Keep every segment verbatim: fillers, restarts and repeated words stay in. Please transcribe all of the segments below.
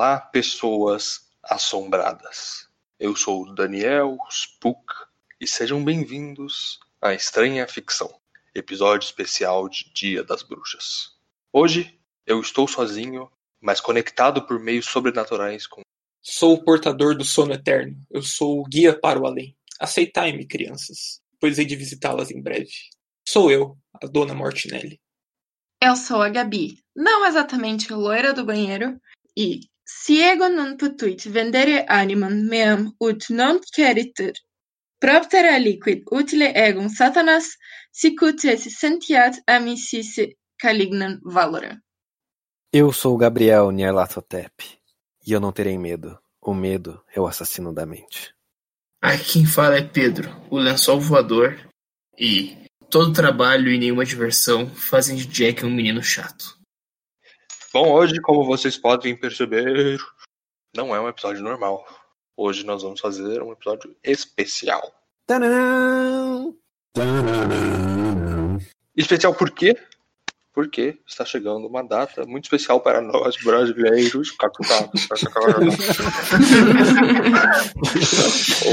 Olá, pessoas assombradas. Eu sou o Daniel Spook e sejam bem-vindos à Estranha Ficção, episódio especial de Dia das Bruxas. Hoje eu estou sozinho, mas conectado por meios sobrenaturais com... Sou o portador do sono eterno. Eu sou o guia para o além. Aceitai-me, crianças, pois hei de visitá-las em breve. Sou eu, a Dona Mortinelli. Eu sou a Gabi, não exatamente loira do banheiro, e... Se ego non potuit vendere animam meam ut non queritur, propter aliquid utile egum satanas, sicut esse sentiat amicisse calignam valorem. Eu sou o Gabriel Nyarlathotep, e eu não terei medo. O medo é o assassino da mente. Aqui quem fala é Pedro, o lençol voador, e todo trabalho e nenhuma diversão fazem de Jack um menino chato. Bom, hoje, como vocês podem perceber, não é um episódio normal. Hoje nós vamos fazer um episódio especial. Tadam! Tadam! Especial por quê? Porque está chegando uma data muito especial para nós brasileiros.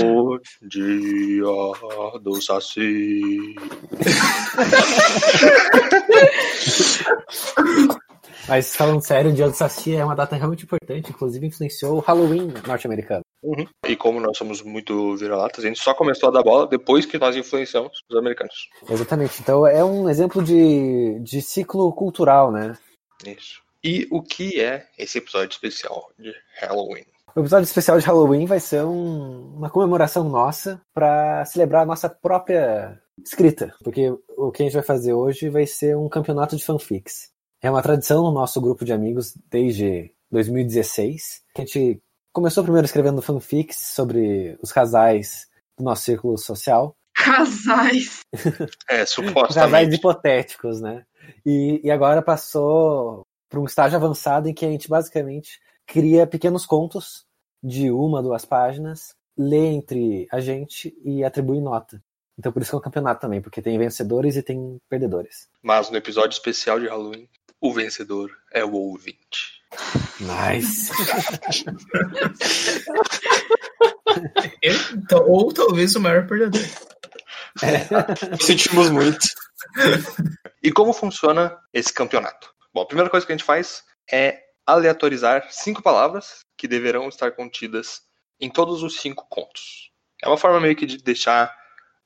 O Dia do Saci. Mas falando sério, o Dia do Saci é uma data realmente importante, inclusive influenciou o Halloween norte-americano. Uhum. E como nós somos muito vira-latas, a gente só começou a dar bola depois que nós influenciamos os americanos. Exatamente, então é um exemplo de, de ciclo cultural, né? Isso. E o que é esse episódio especial de Halloween? O episódio especial de Halloween vai ser um, uma comemoração nossa para celebrar a nossa própria escrita, porque o que a gente vai fazer hoje vai ser um campeonato de fanfics. É uma tradição no nosso grupo de amigos desde dois mil e dezesseis. A gente começou primeiro escrevendo fanfics sobre os casais do nosso círculo social. Casais! É, supostamente. Casais hipotéticos, né? E, e agora passou para um estágio avançado em que a gente basicamente cria pequenos contos de uma, duas páginas, lê entre a gente e atribui nota. Então por isso que é um campeonato também, porque tem vencedores e tem perdedores. Mas no episódio especial de Halloween, o vencedor é o ouvinte. Nice. Eu, então, ou talvez o maior perdedor. É. Sentimos muito. E como funciona esse campeonato? Bom, a primeira coisa que a gente faz é aleatorizar cinco palavras que deverão estar contidas em todos os cinco contos. É uma forma meio que de deixar...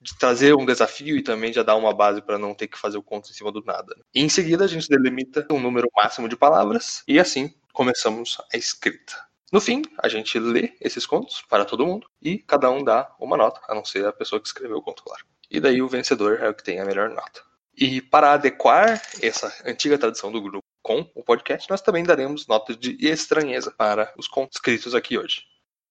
de trazer um desafio e também já dar uma base para não ter que fazer o conto em cima do nada. E em seguida a gente delimita um número máximo de palavras e assim começamos a escrita. No fim, a gente lê esses contos para todo mundo e cada um dá uma nota, a não ser a pessoa que escreveu o conto, claro. E daí o vencedor é o que tem a melhor nota. E para adequar essa antiga tradição do grupo com o podcast, nós também daremos notas de estranheza para os contos escritos aqui hoje.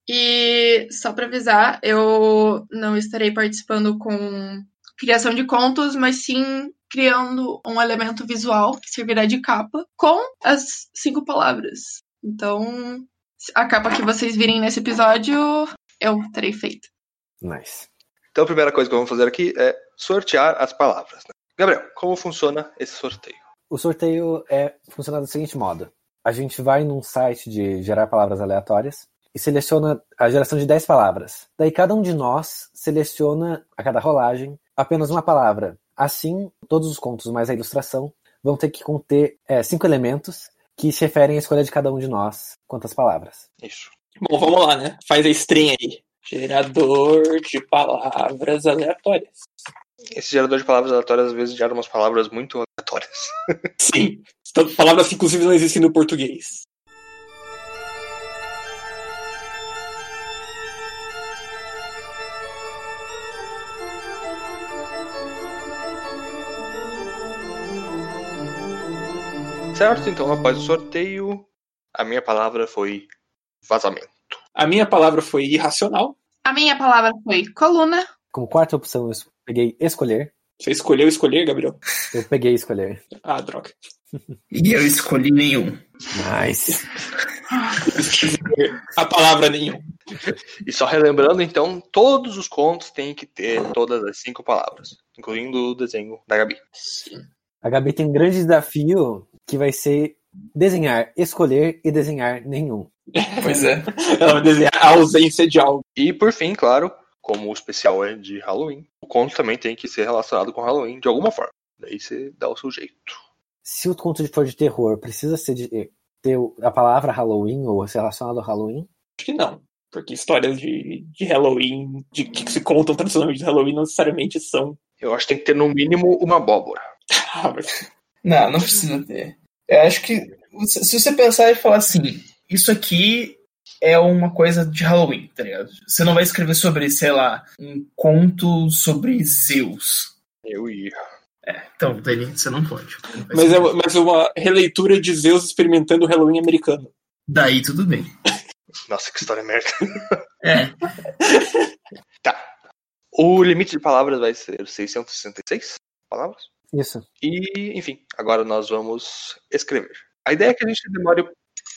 E só para avisar, eu não estarei participando com criação de contos, mas sim criando um elemento visual que servirá de capa com as cinco palavras. Então, a capa que vocês virem nesse episódio, eu terei feito. Nice. Então, a primeira coisa que vamos fazer aqui é sortear as palavras. Né? Gabriel, como funciona esse sorteio? O sorteio é, funciona do seguinte modo. A gente vai num site de gerar palavras aleatórias e seleciona a geração de dez palavras. Daí cada um de nós seleciona, a cada rolagem, apenas uma palavra. Assim, todos os contos, mais a ilustração, vão ter que conter é, cinco elementos que se referem à escolha de cada um de nós quanto às palavras. Isso. Bom, vamos lá, né? Faz a string aí. Gerador de palavras aleatórias. Esse gerador de palavras aleatórias, às vezes, gera umas palavras muito aleatórias. Sim. Palavras que, inclusive, não existem no português. Certo, então após o sorteio, a minha palavra foi vazamento. A minha palavra foi irracional. A minha palavra foi coluna. Como quarta opção, eu peguei escolher. Você escolheu escolher, Gabriel? Eu peguei escolher. Ah, droga. E eu escolhi nenhum. Nice. A palavra nenhum. E só relembrando, então, todos os contos têm que ter todas as cinco palavras, incluindo o desenho da Gabi. Sim. A Gabi tem um grande desafio que vai ser Desenhar, escolher e desenhar nenhum. Pois é. Ela vai desenhar a ausência de algo. E por fim, claro, como o especial é de Halloween, o conto também tem que ser relacionado com Halloween de alguma forma. Daí você dá o seu jeito. Se o conto for de terror, precisa ser de, ter a palavra Halloween ou ser relacionado ao Halloween? Acho que não. Porque histórias de, de Halloween, de que se contam tradicionalmente de Halloween, não necessariamente são. Eu acho que tem que ter, no mínimo, uma abóbora. Não, não precisa ter. Eu acho que, se você pensar e falar assim, isso aqui é uma coisa de Halloween, tá ligado? Você não vai escrever sobre, sei lá, um conto sobre Zeus. Eu ia. É, então, Dani, você não pode. Não mas, é, mas uma releitura de Zeus experimentando o Halloween americano. Daí tudo bem. Nossa, que história merda. É. Tá. O limite de palavras vai ser seiscentos e sessenta e seis palavras. Isso. E, enfim, agora nós vamos escrever. A ideia é que a gente demore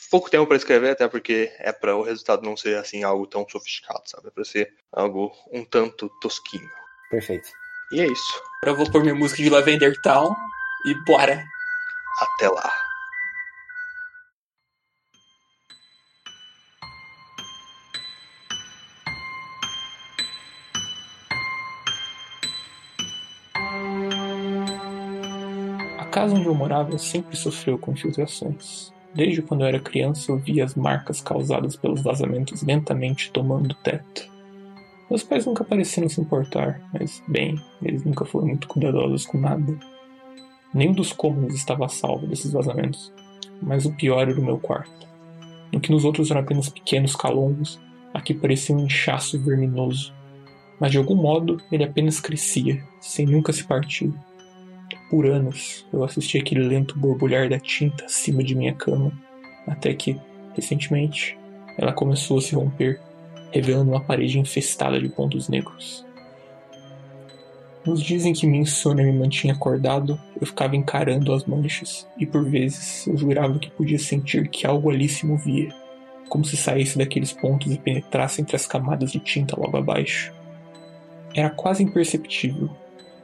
pouco tempo para escrever, até porque é para o resultado não ser, assim, algo tão sofisticado, sabe? É para ser algo um tanto tosquinho. Perfeito. E é isso. Agora eu vou pôr minha música de Lavender Town e bora. Até lá. A casa onde eu morava sempre sofreu com infiltrações. Desde quando eu era criança eu via as marcas causadas pelos vazamentos lentamente tomando o teto. Meus pais nunca pareceram se importar, mas, bem, eles nunca foram muito cuidadosos com nada. Nenhum dos cômodos estava salvo desses vazamentos, mas o pior era o meu quarto. No que nos outros eram apenas pequenos calongos, aqui parecia um inchaço verminoso. Mas de algum modo ele apenas crescia, sem nunca se partir. Por anos, eu assisti aquele lento borbulhar da tinta acima de minha cama, até que, recentemente, ela começou a se romper, revelando uma parede infestada de pontos negros. Nos dias em que minha insônia me mantinha acordado, eu ficava encarando as manchas, e por vezes eu jurava que podia sentir que algo ali se movia, como se saísse daqueles pontos e penetrasse entre as camadas de tinta logo abaixo. Era quase imperceptível.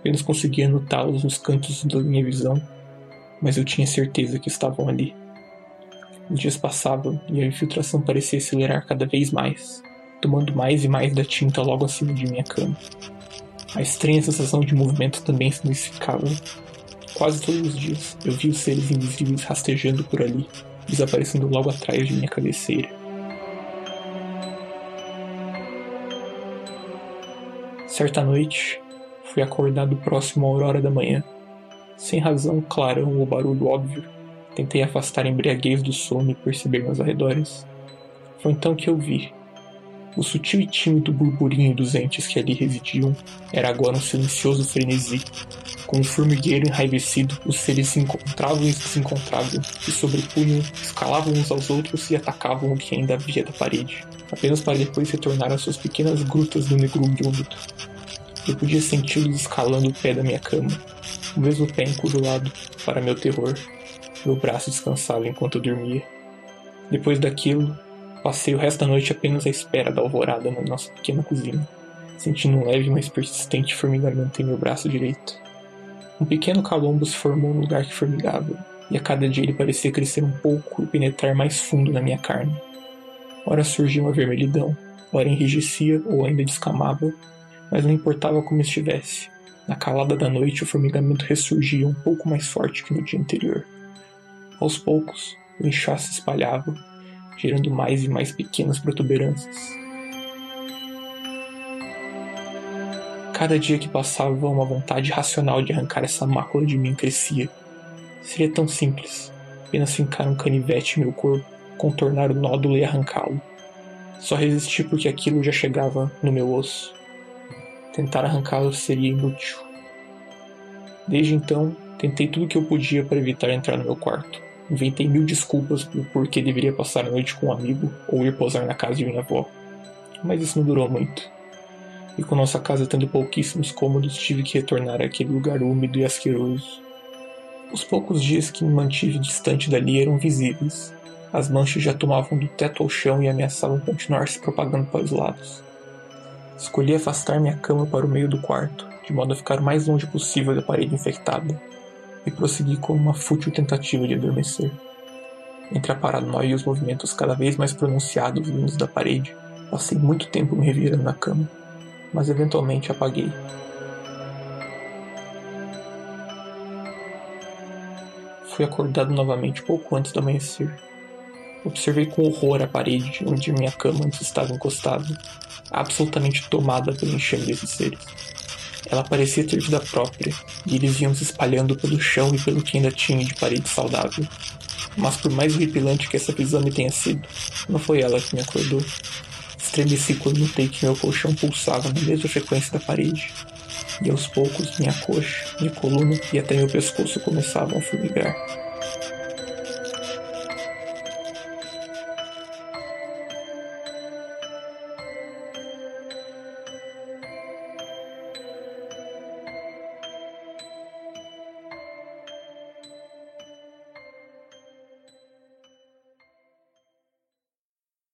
Eu não conseguia notá-los nos cantos da minha visão, mas eu tinha certeza que estavam ali. Os dias passavam e a infiltração parecia acelerar cada vez mais, tomando mais e mais da tinta logo acima de minha cama. A estranha sensação de movimento também se intensificava. Quase todos os dias eu via os seres invisíveis rastejando por ali, desaparecendo logo atrás de minha cabeceira. Certa noite, fui acordado próximo à aurora da manhã. Sem razão, clarão ou barulho óbvio, tentei afastar a embriaguez do sono e perceber meus arredores. Foi então que eu vi. O sutil e tímido burburinho dos entes que ali residiam era agora um silencioso frenesi. Com um formigueiro enraivecido, os seres se encontravam e se desencontravam, se sobrepunham, escalavam uns aos outros e atacavam o que ainda havia da parede, apenas para depois retornar às suas pequenas grutas do negrume úmido. Eu podia senti-los escalando o pé da minha cama, o mesmo pé encurulado, para meu terror. Meu braço descansava enquanto eu dormia. Depois daquilo, passei o resto da noite apenas à espera da alvorada na nossa pequena cozinha, sentindo um leve, mas persistente formigamento em meu braço direito. Um pequeno calombo se formou no lugar que formigava, e a cada dia ele parecia crescer um pouco e penetrar mais fundo na minha carne. Ora surgia uma vermelhidão, ora enrijecia ou ainda descamava, mas não importava como estivesse. Na calada da noite, o formigamento ressurgia um pouco mais forte que no dia anterior. Aos poucos, o inchaço se espalhava, gerando mais e mais pequenas protuberâncias. Cada dia que passava, uma vontade racional de arrancar essa mácula de mim crescia. Seria tão simples, apenas fincar um canivete em meu corpo, contornar o nódulo e arrancá-lo. Só resisti porque aquilo já chegava no meu osso. Tentar arrancá-lo seria inútil. Desde então, tentei tudo o que eu podia para evitar entrar no meu quarto. Inventei mil desculpas por porque deveria passar a noite com um amigo ou ir pousar na casa de minha avó. Mas isso não durou muito. E com nossa casa tendo pouquíssimos cômodos, tive que retornar àquele lugar úmido e asqueroso. Os poucos dias que me mantive distante dali eram visíveis. As manchas já tomavam do teto ao chão e ameaçavam continuar se propagando para os lados. Escolhi afastar minha cama para o meio do quarto, de modo a ficar o mais longe possível da parede infectada, e prossegui com uma fútil tentativa de adormecer. Entre a paranoia e os movimentos cada vez mais pronunciados vindos da parede, passei muito tempo me revirando na cama, mas eventualmente apaguei. Fui acordado novamente pouco antes do amanhecer. Observei com horror a parede onde minha cama antes estava encostada, absolutamente tomada pelo enxame desses seres. Ela parecia ter vida própria, e eles iam se espalhando pelo chão e pelo que ainda tinha de parede saudável. Mas por mais horripilante que essa visão me tenha sido, não foi ela que me acordou. Estremeci quando notei que meu colchão pulsava na mesma frequência da parede, e aos poucos minha coxa, minha coluna e até meu pescoço começavam a formigar.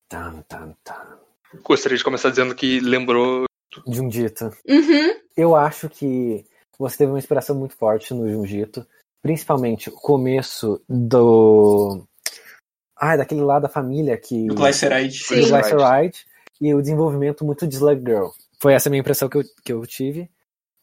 Tam, tam, tam. Gostaria de começar dizendo que lembrou Junji Ito. Uhum. Eu acho que você teve uma inspiração muito forte no Junji Ito, principalmente o começo do... Ah, daquele lá da família que... Do Glyceride. Do Glyceride. E o desenvolvimento muito de Slug Girl. Foi essa a minha impressão que eu, que eu tive.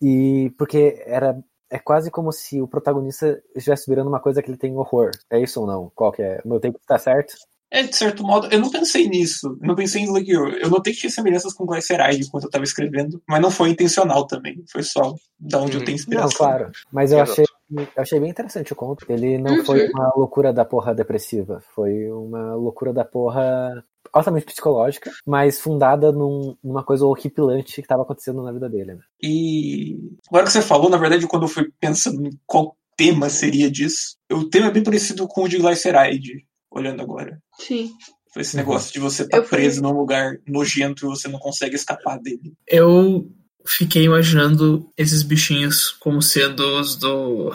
E porque era... É quase como se o protagonista estivesse virando uma coisa que ele tem horror. É isso ou não? Qual que é? O meu tempo tá certo? É, de certo modo, eu não pensei nisso. Não pensei em Slug Girl. Eu notei que tinha semelhanças com Glyceride enquanto eu tava escrevendo, mas não foi intencional também. Foi só da onde uhum. eu tenho inspiração. Não, claro. Mas eu achei, eu achei bem interessante o conto. Ele não uhum. foi uma loucura da porra depressiva. Foi uma loucura da porra altamente psicológica, mas fundada num, numa coisa horripilante que tava acontecendo na vida dele, né? E agora que você falou, na verdade, quando eu fui pensando em qual tema seria disso, o tema é bem parecido com o de Glyceride. Olhando agora. Sim. Foi esse negócio de você estar tá preso fui... num lugar nojento e você não consegue escapar dele. Eu fiquei imaginando esses bichinhos como sendo os do...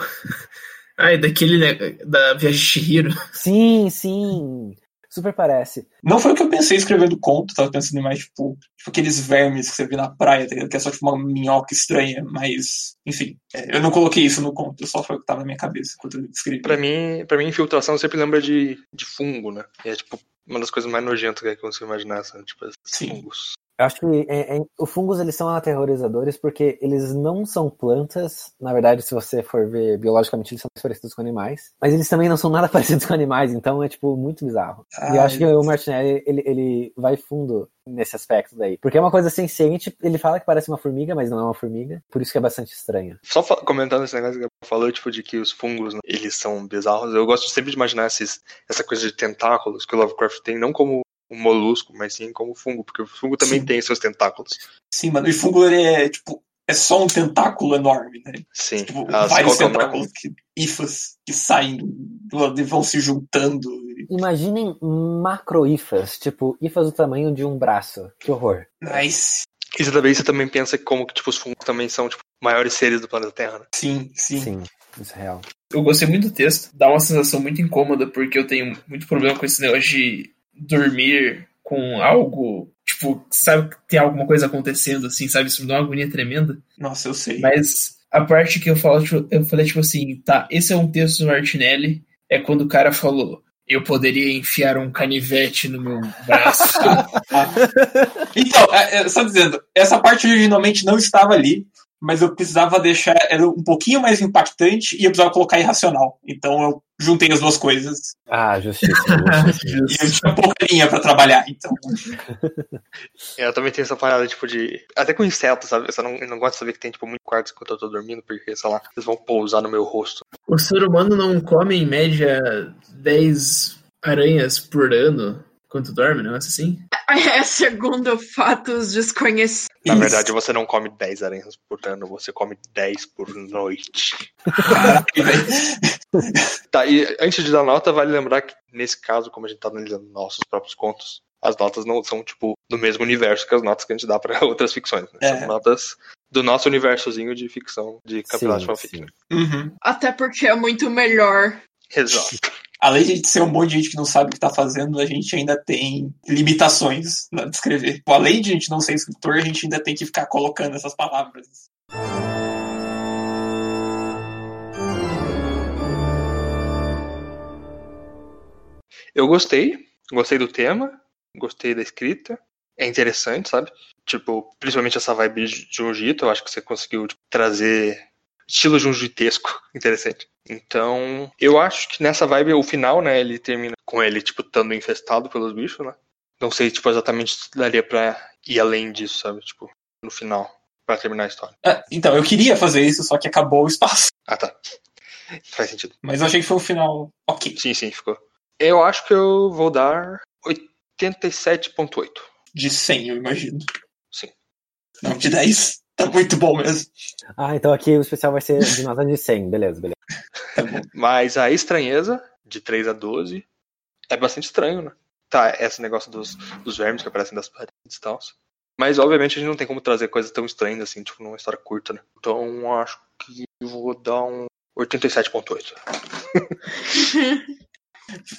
Ai, daquele... Né, da Viagem de Chihiro. Sim, sim. Super parece. Não foi o que eu pensei escrevendo o conto. Tava pensando em mais, tipo, tipo, aqueles vermes que você vê na praia, que é só tipo uma minhoca estranha, mas... Enfim, eu não coloquei isso no conto, só foi o que tava na minha cabeça quando eu escrevi. Pra mim, pra mim infiltração sempre lembra de, de fungo, né? E é, tipo, uma das coisas mais nojentas que eu consigo imaginar, sabe? Tipo, esses Sim. fungos. Eu acho que é, é, os fungos, eles são aterrorizadores porque eles não são plantas. Na verdade, se você for ver biologicamente, eles são mais parecidos com animais. Mas eles também não são nada parecidos com animais, então é, tipo, muito bizarro. Ai, e eu acho que o Martinelli, ele, ele vai fundo nesse aspecto daí. Porque é uma coisa senciente, ele fala que parece uma formiga, mas não é uma formiga. Por isso que é bastante estranho. Só fa- comentando esse negócio que eu falou, tipo, de que os fungos, né, eles são bizarros. Eu gosto sempre de imaginar esses, essa coisa de tentáculos que o Lovecraft tem, não como... um molusco, mas sim como fungo, porque o fungo também sim. tem seus tentáculos. Sim, mano, e fungo ele é, tipo, é só um tentáculo enorme, né? Sim. Tipo, vários tentáculos, que, hifas que saem e vão se juntando. Imaginem macro-hifas, tipo, hifas do tamanho de um braço. Que horror. Nice. E você também, você também pensa como que, tipo, os fungos também são, tipo, maiores seres do planeta Terra, né? Sim, sim. Sim, isso é real. Eu gostei muito do texto, dá uma sensação muito incômoda, porque eu tenho muito problema com esse negócio de dormir com algo, tipo, sabe que tem alguma coisa acontecendo, assim, sabe? Isso me dá uma agonia tremenda. Nossa, eu sei. Mas a parte que eu falo, tipo, eu falei, tipo assim, tá, esse é um texto do Martinelli, é quando o cara falou, eu poderia enfiar um canivete no meu braço. Então, só dizendo, essa parte originalmente não estava ali, mas eu precisava deixar, era um pouquinho mais impactante e eu precisava colocar irracional. Então eu juntei as duas coisas. Ah, justiça. E eu tinha pouca linha pra trabalhar, então. Eu também tenho essa parada, tipo, de... Até com insetos, sabe? Eu só não, eu não gosto de saber que tem, tipo, muito quartos enquanto eu tô dormindo, porque, sei lá, eles vão pousar no meu rosto. O ser humano não come, em média, dez aranhas por ano quando dorme, não é assim? É, segundo fatos desconhecidos. Na verdade, você não come dez aranhas por ano, você come dez por noite. Tá, e antes de dar nota, vale lembrar que, nesse caso, como a gente tá analisando nossos próprios contos, as notas não são, tipo, do mesmo universo que as notas que a gente dá pra outras ficções, né? É. São notas do nosso universozinho de ficção, de campeonato de fanfic. Uhum. Até porque é muito melhor. Exato. Além de ser um monte de gente que não sabe o que tá fazendo, a gente ainda tem limitações na de escrever. Além de a gente não ser escritor, a gente ainda tem que ficar colocando essas palavras. Eu gostei, gostei do tema, gostei da escrita, é interessante, sabe? Tipo, principalmente essa vibe de Junji Ito, eu acho que você conseguiu tipo, trazer estilo junjitesco, interessante. Então, eu acho que nessa vibe, o final, né, ele termina com ele, tipo, estando infestado pelos bichos, né? Não sei, tipo, exatamente se daria pra ir além disso, sabe? Tipo, no final, pra terminar a história. Ah, então, eu queria fazer isso, só que acabou o espaço. Ah, tá. Faz sentido. Mas eu achei que foi um final ok. Sim, sim, ficou. Eu acho que eu vou dar oitenta e sete vírgula oito. De cem, eu imagino. Sim. Não, de dez. Tá muito bom mesmo. Ah, então aqui o especial vai ser de nota de cem. Beleza, beleza. Tá bom. Mas a estranheza, de três a doze, é bastante estranho, né? Tá, esse negócio dos, dos vermes que aparecem das paredes e tal. Mas, obviamente, a gente não tem como trazer coisas tão estranhas assim, tipo, numa história curta, né? Então, acho que vou dar um oitenta e sete vírgula oito.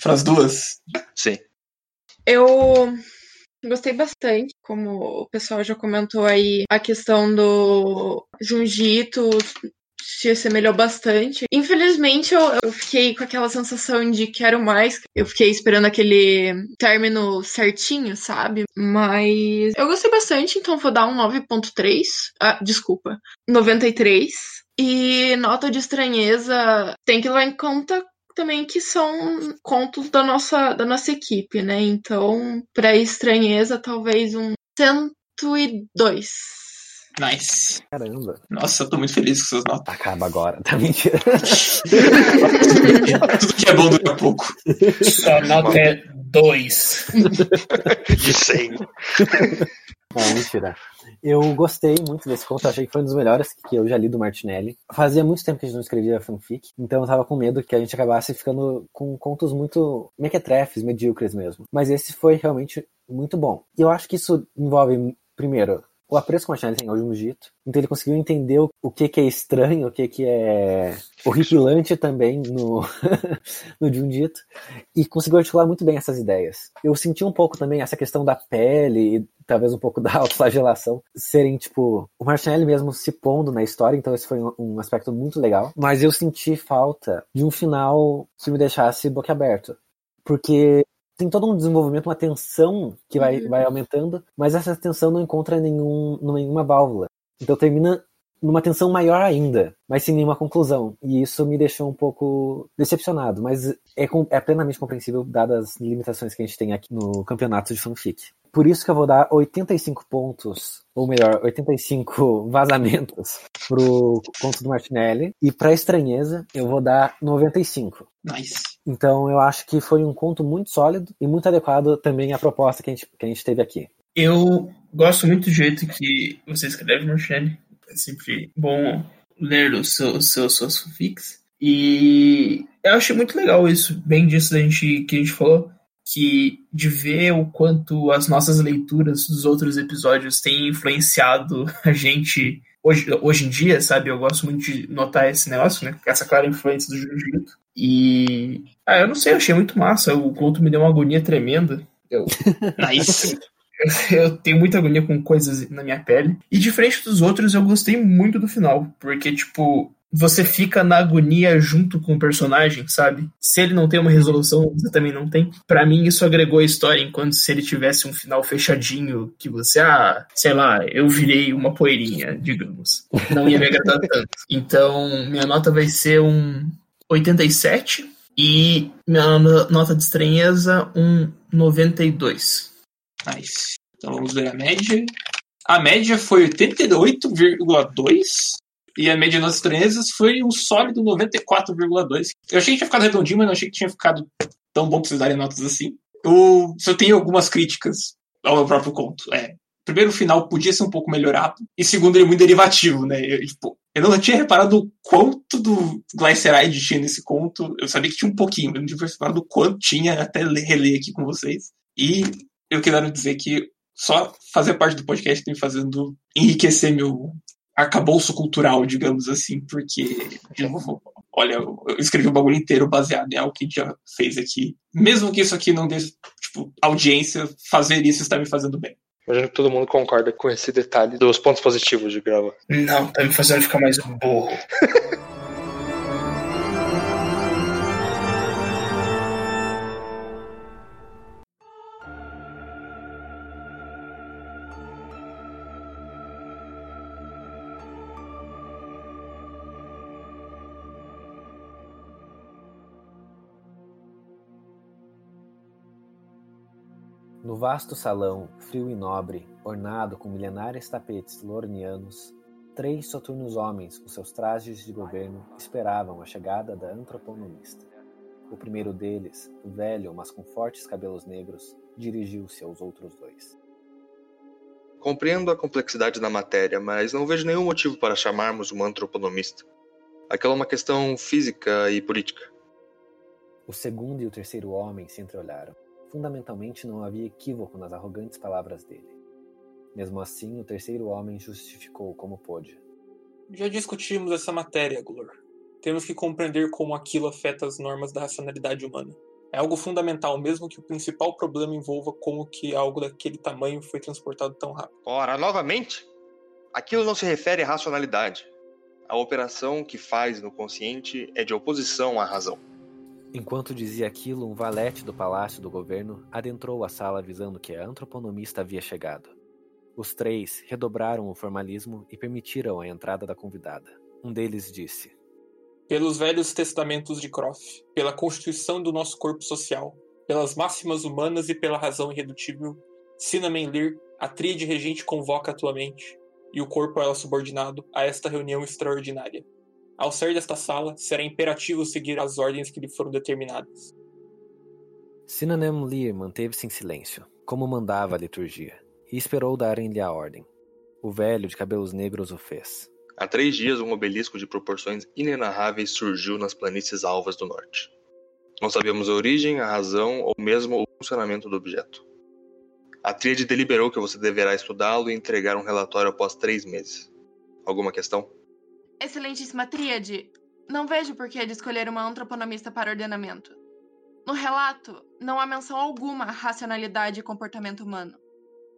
Pras duas? Sim. Eu gostei bastante, como o pessoal já comentou aí, a questão do Junji Ito se assemelhou bastante. Infelizmente, eu, eu fiquei com aquela sensação de quero mais. Eu fiquei esperando aquele término certinho, sabe? Mas eu gostei bastante, então vou dar um nove vírgula três. Ah, desculpa. noventa e três. E nota de estranheza tem que levar em conta também que são contos da nossa, da nossa equipe, né? Então, pra estranheza, talvez um cento e dois. Nice. Caramba. Nossa, eu tô muito feliz com suas notas. Acaba agora. Tá mentira. Tudo que é bom dura pouco. Sua nota é dois. De cem. Não, mentira. Eu gostei muito desse conto, achei que foi um dos melhores que eu já li do Martinelli. Fazia muito tempo que a gente não escrevia fanfic, então eu tava com medo que a gente acabasse ficando com contos muito mequetrefes, medíocres mesmo. Mas esse foi realmente muito bom. E eu acho que isso envolve, primeiro, o apreço que o Martinelli tem ao Junji Ito. Então ele conseguiu entender o que que é estranho, o que que é horripilante também no, no Junji Ito. E conseguiu articular muito bem essas ideias. Eu senti um pouco também essa questão da pele e talvez um pouco da autoflagelação serem, tipo, o Martinelli mesmo se pondo na história, então esse foi um aspecto muito legal. Mas eu senti falta de um final que me deixasse boquiaberto. Porque tem todo um desenvolvimento, uma tensão que vai, vai aumentando, mas essa tensão não encontra nenhum, nenhuma válvula. Então termina numa tensão maior ainda, mas sem nenhuma conclusão. E isso me deixou um pouco decepcionado, mas é, é plenamente compreensível dadas as limitações que a gente tem aqui no campeonato de fanfic. Por isso que eu vou dar oitenta e cinco pontos, ou melhor, oitenta e cinco vazamentos pro conto do Martinelli. E pra estranheza, eu vou dar noventa e cinco. Nice. Então eu acho que foi um conto muito sólido e muito adequado também à proposta que a gente, que a gente teve aqui. Eu gosto muito do jeito que você escreve, Martinelli. É sempre bom ler os seus, seus, seus fanfics. E eu achei muito legal isso, bem disso da gente, que a gente falou. Que de ver o quanto as nossas leituras dos outros episódios têm influenciado a gente hoje, hoje em dia, sabe? Eu gosto muito de notar esse negócio, né? Essa clara influência do Junji Ito. E ah, eu não sei, eu achei muito massa. O conto me deu uma agonia tremenda. Eu, nice. Eu tenho muita agonia com coisas na minha pele. E diferente dos outros, eu gostei muito do final. Porque, tipo, você fica na agonia junto com o personagem, sabe? Se ele não tem uma resolução, você também não tem. Pra mim, isso agregou a história, enquanto se ele tivesse um final fechadinho, que você, ah, sei lá, eu virei uma poeirinha, digamos. Não ia me agradar tanto. Então, minha nota vai ser um oitenta e sete e minha nota de estranheza um noventa e dois. Nice. Então, vamos ver a média. A média foi oitenta e oito vírgula dois. E a média das estranhezas foi um sólido noventa e quatro vírgula dois. Eu achei que tinha ficado redondinho, mas não achei que tinha ficado tão bom pra vocês darem notas assim. Eu só tenho algumas críticas ao meu próprio conto. É, primeiro, o final podia ser um pouco melhorado. E segundo, ele é muito derivativo, né? Eu, tipo, eu não tinha reparado o quanto do Glyceride tinha nesse conto. Eu sabia que tinha um pouquinho, mas eu não tinha reparado o quanto tinha até reler aqui com vocês. E eu quero dizer que só fazer parte do podcast tem me fazendo enriquecer meu arcabouço cultural, digamos assim, porque, de novo, olha, eu escrevi o bagulho inteiro baseado em algo que a gente já fez aqui. Mesmo que isso aqui não dê, tipo, audiência, fazer isso está me fazendo bem. Imagino que todo mundo concorda com esse detalhe dos pontos positivos de grava. Não, tá me fazendo ficar mais burro. No vasto salão, frio e nobre, ornado com milenares tapetes lornianos, três soturnos homens com seus trajes de governo esperavam a chegada da antroponomista. O primeiro deles, velho mas com fortes cabelos negros, dirigiu-se aos outros dois. Compreendo a complexidade da matéria, mas não vejo nenhum motivo para chamarmos uma antroponomista. Aquela é uma questão física e política. O segundo e o terceiro homem se entreolharam. Fundamentalmente não havia equívoco nas arrogantes palavras dele. Mesmo assim, o terceiro homem justificou como pôde. Já discutimos essa matéria, Glor. Temos que compreender como aquilo afeta as normas da racionalidade humana. É algo fundamental, mesmo que o principal problema envolva como que algo daquele tamanho foi transportado tão rápido. Ora, novamente? Aquilo não se refere à racionalidade. A operação que faz no consciente é de oposição à razão. Enquanto dizia aquilo, um valete do palácio do governo adentrou a sala avisando que a antroponomista havia chegado. Os três redobraram o formalismo e permitiram a entrada da convidada. Um deles disse: pelos velhos testamentos de Croft, pela constituição do nosso corpo social, pelas máximas humanas e pela razão irredutível, Sina Menlir, a tríade regente convoca atualmente, e o corpo a ela subordinado, a esta reunião extraordinária. Ao sair desta sala, será imperativo seguir as ordens que lhe foram determinadas. Sina Menlir manteve-se em silêncio, como mandava a liturgia, e esperou darem-lhe a ordem. O velho de cabelos negros o fez. Há três dias, um obelisco de proporções inenarráveis surgiu nas planícies alvas do norte. Não sabemos a origem, a razão ou mesmo o funcionamento do objeto. A tríade deliberou que você deverá estudá-lo e entregar um relatório após três meses. Alguma questão? Excelentíssima tríade, não vejo por que de escolher uma antroponomista para ordenamento. No relato, não há menção alguma à racionalidade e comportamento humano.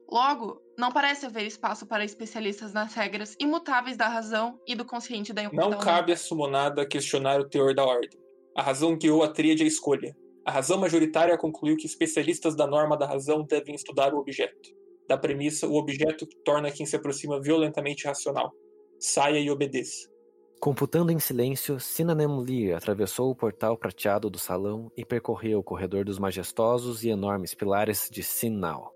Logo, não parece haver espaço para especialistas nas regras imutáveis da razão e do consciente da humanidade. Não cabe à sumonada questionar o teor da ordem. A razão guiou a tríade à escolha. A razão majoritária concluiu que especialistas da norma da razão devem estudar o objeto. Da premissa, o objeto torna quem se aproxima violentamente racional. Saia e obedeça. Computando em silêncio, Sina Menlir atravessou o portal prateado do salão e percorreu o corredor dos majestosos e enormes pilares de Sinal,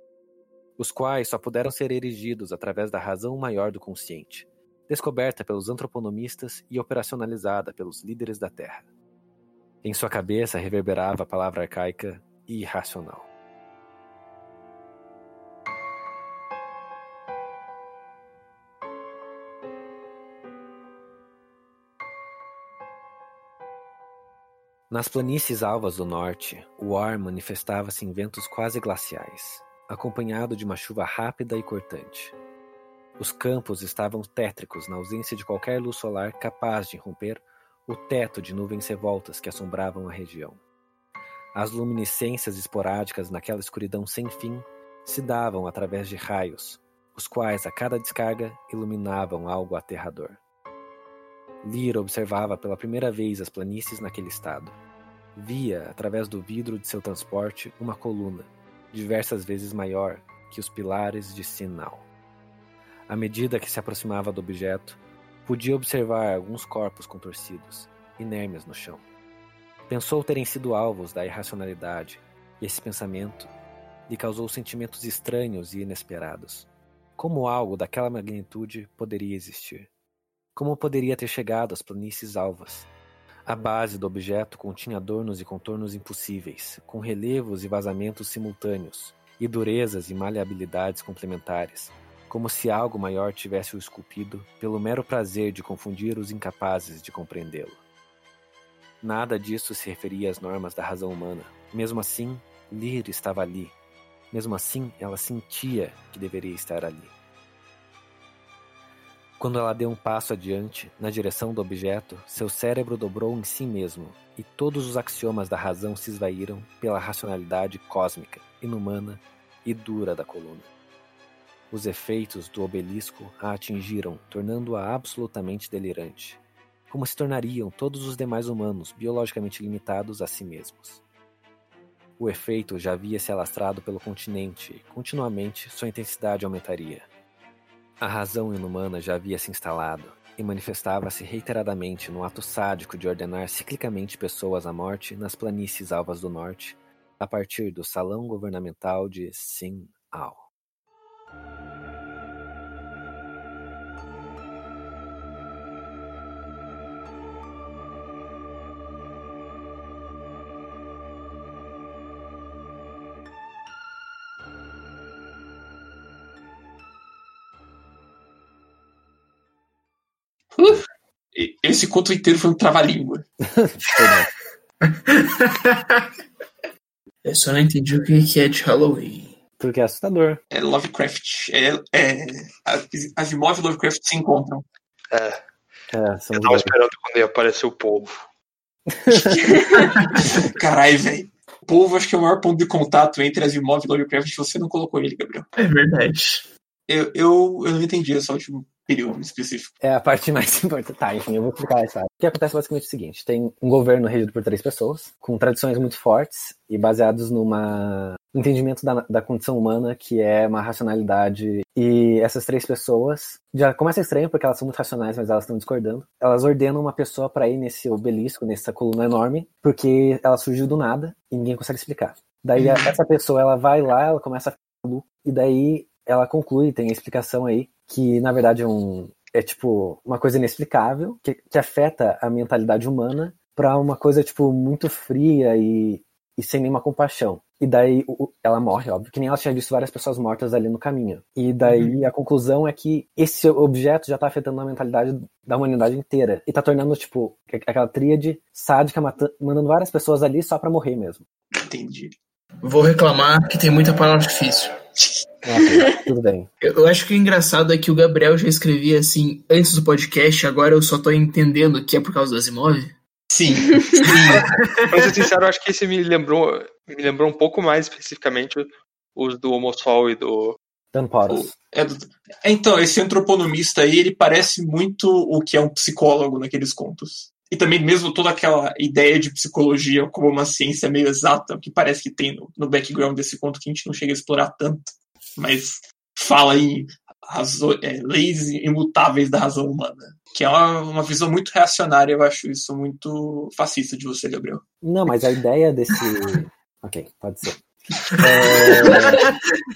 os quais só puderam ser erigidos através da razão maior do consciente, descoberta pelos antroponomistas e operacionalizada pelos líderes da Terra. Em sua cabeça reverberava a palavra arcaica e irracional. Nas planícies alvas do norte, o ar manifestava-se em ventos quase glaciais, acompanhado de uma chuva rápida e cortante. Os campos estavam tétricos na ausência de qualquer luz solar capaz de romper o teto de nuvens revoltas que assombravam a região. As luminescências esporádicas naquela escuridão sem fim se davam através de raios, os quais a cada descarga iluminavam algo aterrador. Lyra observava pela primeira vez as planícies naquele estado. Via, através do vidro de seu transporte, uma coluna, diversas vezes maior que os pilares de Sinal. À medida que se aproximava do objeto, podia observar alguns corpos contorcidos, inermes no chão. Pensou terem sido alvos da irracionalidade, e esse pensamento lhe causou sentimentos estranhos e inesperados. Como algo daquela magnitude poderia existir? Como poderia ter chegado às planícies alvas? A base do objeto continha adornos e contornos impossíveis, com relevos e vazamentos simultâneos, e durezas e maleabilidades complementares, como se algo maior tivesse o esculpido pelo mero prazer de confundir os incapazes de compreendê-lo. Nada disso se referia às normas da razão humana. Mesmo assim, Lyra estava ali. Mesmo assim, ela sentia que deveria estar ali. Quando ela deu um passo adiante, na direção do objeto, seu cérebro dobrou em si mesmo, e todos os axiomas da razão se esvaíram pela racionalidade cósmica, inumana e dura da coluna. Os efeitos do obelisco a atingiram, tornando-a absolutamente delirante, como se tornariam todos os demais humanos biologicamente limitados a si mesmos. O efeito já havia se alastrado pelo continente, e continuamente sua intensidade aumentaria. A razão inumana já havia se instalado e manifestava-se reiteradamente no ato sádico de ordenar ciclicamente pessoas à morte nas planícies alvas do norte, a partir do Salão Governamental de Sin-Ao. Esse conto inteiro foi um trava-língua. Eu só não entendi o que é de Halloween. Porque é assustador. É Lovecraft. É, é, Asimov e Lovecraft se encontram. É. é Eu tava esperando quando ia aparecer o polvo. Caralho, velho. O polvo acho que é o maior ponto de contato entre Asimov e Lovecraft. Você não colocou ele, Gabriel. É verdade. Eu, eu, eu não entendi essa última. Período específico. É a parte mais importante. Tá, enfim, eu vou explicar essa. O que acontece basicamente é o seguinte: tem um governo regido por três pessoas, com tradições muito fortes e baseados numa entendimento da, da condição humana, que é uma racionalidade. E essas três pessoas, já começa estranho porque elas são muito racionais, mas elas estão discordando. Elas ordenam uma pessoa pra ir nesse obelisco, nessa coluna enorme, porque ela surgiu do nada e ninguém consegue explicar. Daí essa pessoa, ela vai lá, ela começa a ficar maluca, e daí ela conclui, tem a explicação aí, que na verdade é, um, é tipo uma coisa inexplicável, que, que afeta a mentalidade humana pra uma coisa tipo muito fria e, e sem nenhuma compaixão. E daí o, ela morre, óbvio, que nem ela tinha visto várias pessoas mortas ali no caminho. E daí uhum. a conclusão é que esse objeto já tá afetando a mentalidade da humanidade inteira. E tá tornando tipo aquela tríade sádica, matando, mandando várias pessoas ali só pra morrer mesmo. Entendi. Vou reclamar que tem muita palavra difícil. Okay, tudo bem. Eu acho que o engraçado é que o Gabriel já escrevia assim antes do podcast, agora eu só tô entendendo que é por causa do Asimov. Sim. Sim. Pra ser sincero, eu acho que esse me lembrou, me lembrou um pouco mais especificamente os do Homo Sol e do. Dan Potts. É do... Então, esse antroponomista aí, ele parece muito o que é um psicólogo naqueles contos. E também mesmo toda aquela ideia de psicologia como uma ciência meio exata, que parece que tem no, no background desse conto, que a gente não chega a explorar tanto, mas fala em razo- é, leis imutáveis da razão humana, que é uma, uma visão muito reacionária. Eu acho isso muito fascista de você, Gabriel. Não, mas a ideia desse... ok, pode ser. É...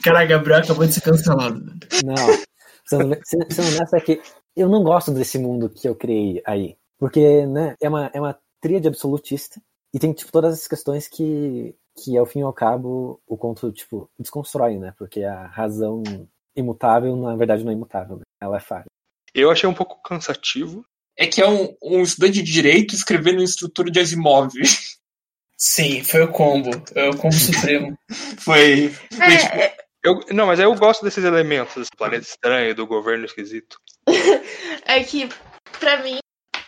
Caralho, Gabriel acabou de ser cancelado. Não, sendo honesto, é que eu não gosto desse mundo que eu criei aí. Porque, né, é uma, é uma tríade absolutista e tem, tipo, todas as questões que, que, ao fim e ao cabo, o conto, tipo, desconstrói, né? Porque a razão imutável, na verdade, não é imutável, né? Ela é falha. Eu achei um pouco cansativo. É que é um, um estudante de direito escrevendo em estrutura de Asimov. Sim, foi o combo. Foi o combo supremo. Foi... É, tipo, é... Eu, não, mas eu gosto desses elementos, desse planeta estranho, do governo esquisito. É que, pra mim,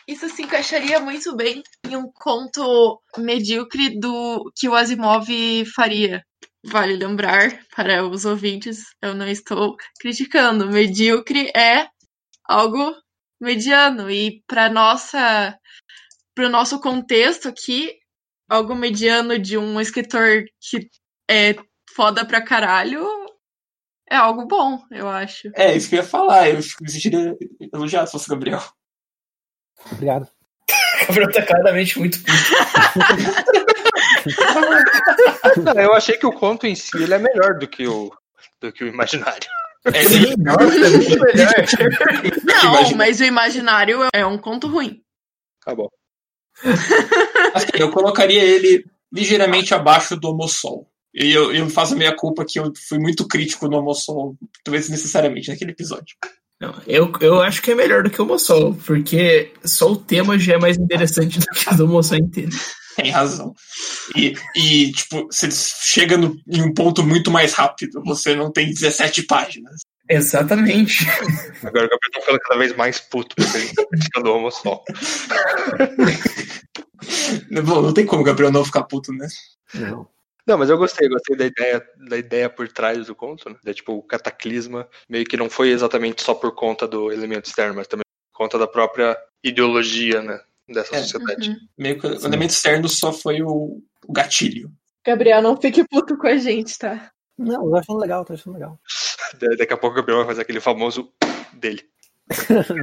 isso se encaixaria muito bem em um conto medíocre do que o Asimov faria. Vale lembrar, para os ouvintes, eu não estou criticando. Medíocre é algo mediano. E para nossa, para o nosso contexto aqui, algo mediano de um escritor que é foda pra caralho é algo bom, eu acho. É, isso que eu ia falar. Eu me sentiria elogiado se fosse Gabriel. Obrigado. O Gabriel tá claramente muito puto. Não, eu achei que o conto em si ele é melhor do que o, do que o imaginário. É sim, nossa, é muito melhor. Não, mas o imaginário é um conto ruim. Tá bom. Assim, eu colocaria ele ligeiramente abaixo do Homo Sol. E eu, eu faço a minha culpa que eu fui muito crítico no Homo Sol, talvez necessariamente, naquele episódio. Eu, eu acho que é melhor do que o Homo Sol, porque só o tema já é mais interessante do que o do Homo Sol inteiro. Tem razão. E, e tipo, você chega no, em um ponto muito mais rápido, você não tem dezessete páginas. Exatamente. Agora o Gabriel tá ficando cada vez mais puto porque ele tá criticando o Homo Sol. Bom, não tem como o Gabriel não ficar puto, né? Não. Não, mas eu gostei, gostei da ideia, da ideia por trás do conto, né? É tipo, o cataclisma meio que não foi exatamente só por conta do elemento externo, mas também por conta da própria ideologia, né? Dessa é, sociedade. Uh-huh. Meio que o elemento externo só foi o, o gatilho. Gabriel, não fique puto com a gente, tá? Não, eu tô achando legal, tô achando legal. Daqui a pouco o Gabriel vai fazer aquele famoso dele.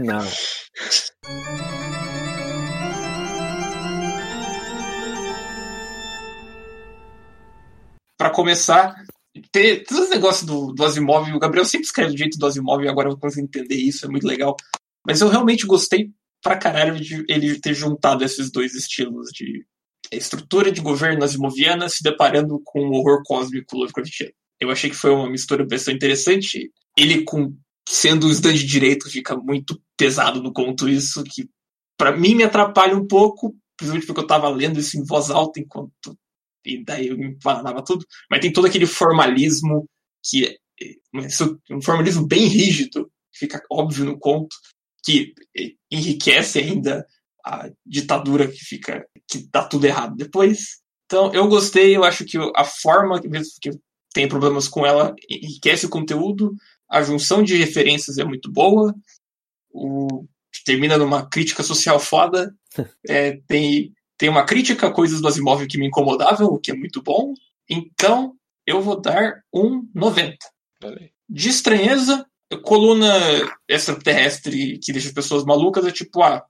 Não. pra começar, ter todos os negócios do, do Asimov, o Gabriel sempre escreve do jeito do Asimov, agora eu consigo entender isso, é muito legal. Mas eu realmente gostei pra caralho de ele ter juntado esses dois estilos de estrutura de governo asimoviana se deparando com o horror cósmico lovecraftiano. Eu achei que foi uma mistura bastante interessante. Ele, com, sendo o stand de direito, fica muito pesado no conto isso, que pra mim me atrapalha um pouco, principalmente porque eu tava lendo isso em voz alta enquanto... e daí eu me falava tudo. Mas tem todo aquele formalismo que é um formalismo bem rígido, fica óbvio no conto, que enriquece ainda a ditadura que fica, que dá tudo errado depois. Então eu gostei, eu acho que a forma, mesmo que eu tenha problemas com ela, enriquece o conteúdo, a junção de referências é muito boa, o, termina numa crítica social foda, é, tem... Tem uma crítica a coisas do Asimov que me incomodavam, o que é muito bom. Então, eu vou dar um noventa. De estranheza, coluna extraterrestre que deixa as pessoas malucas é tipo, ah,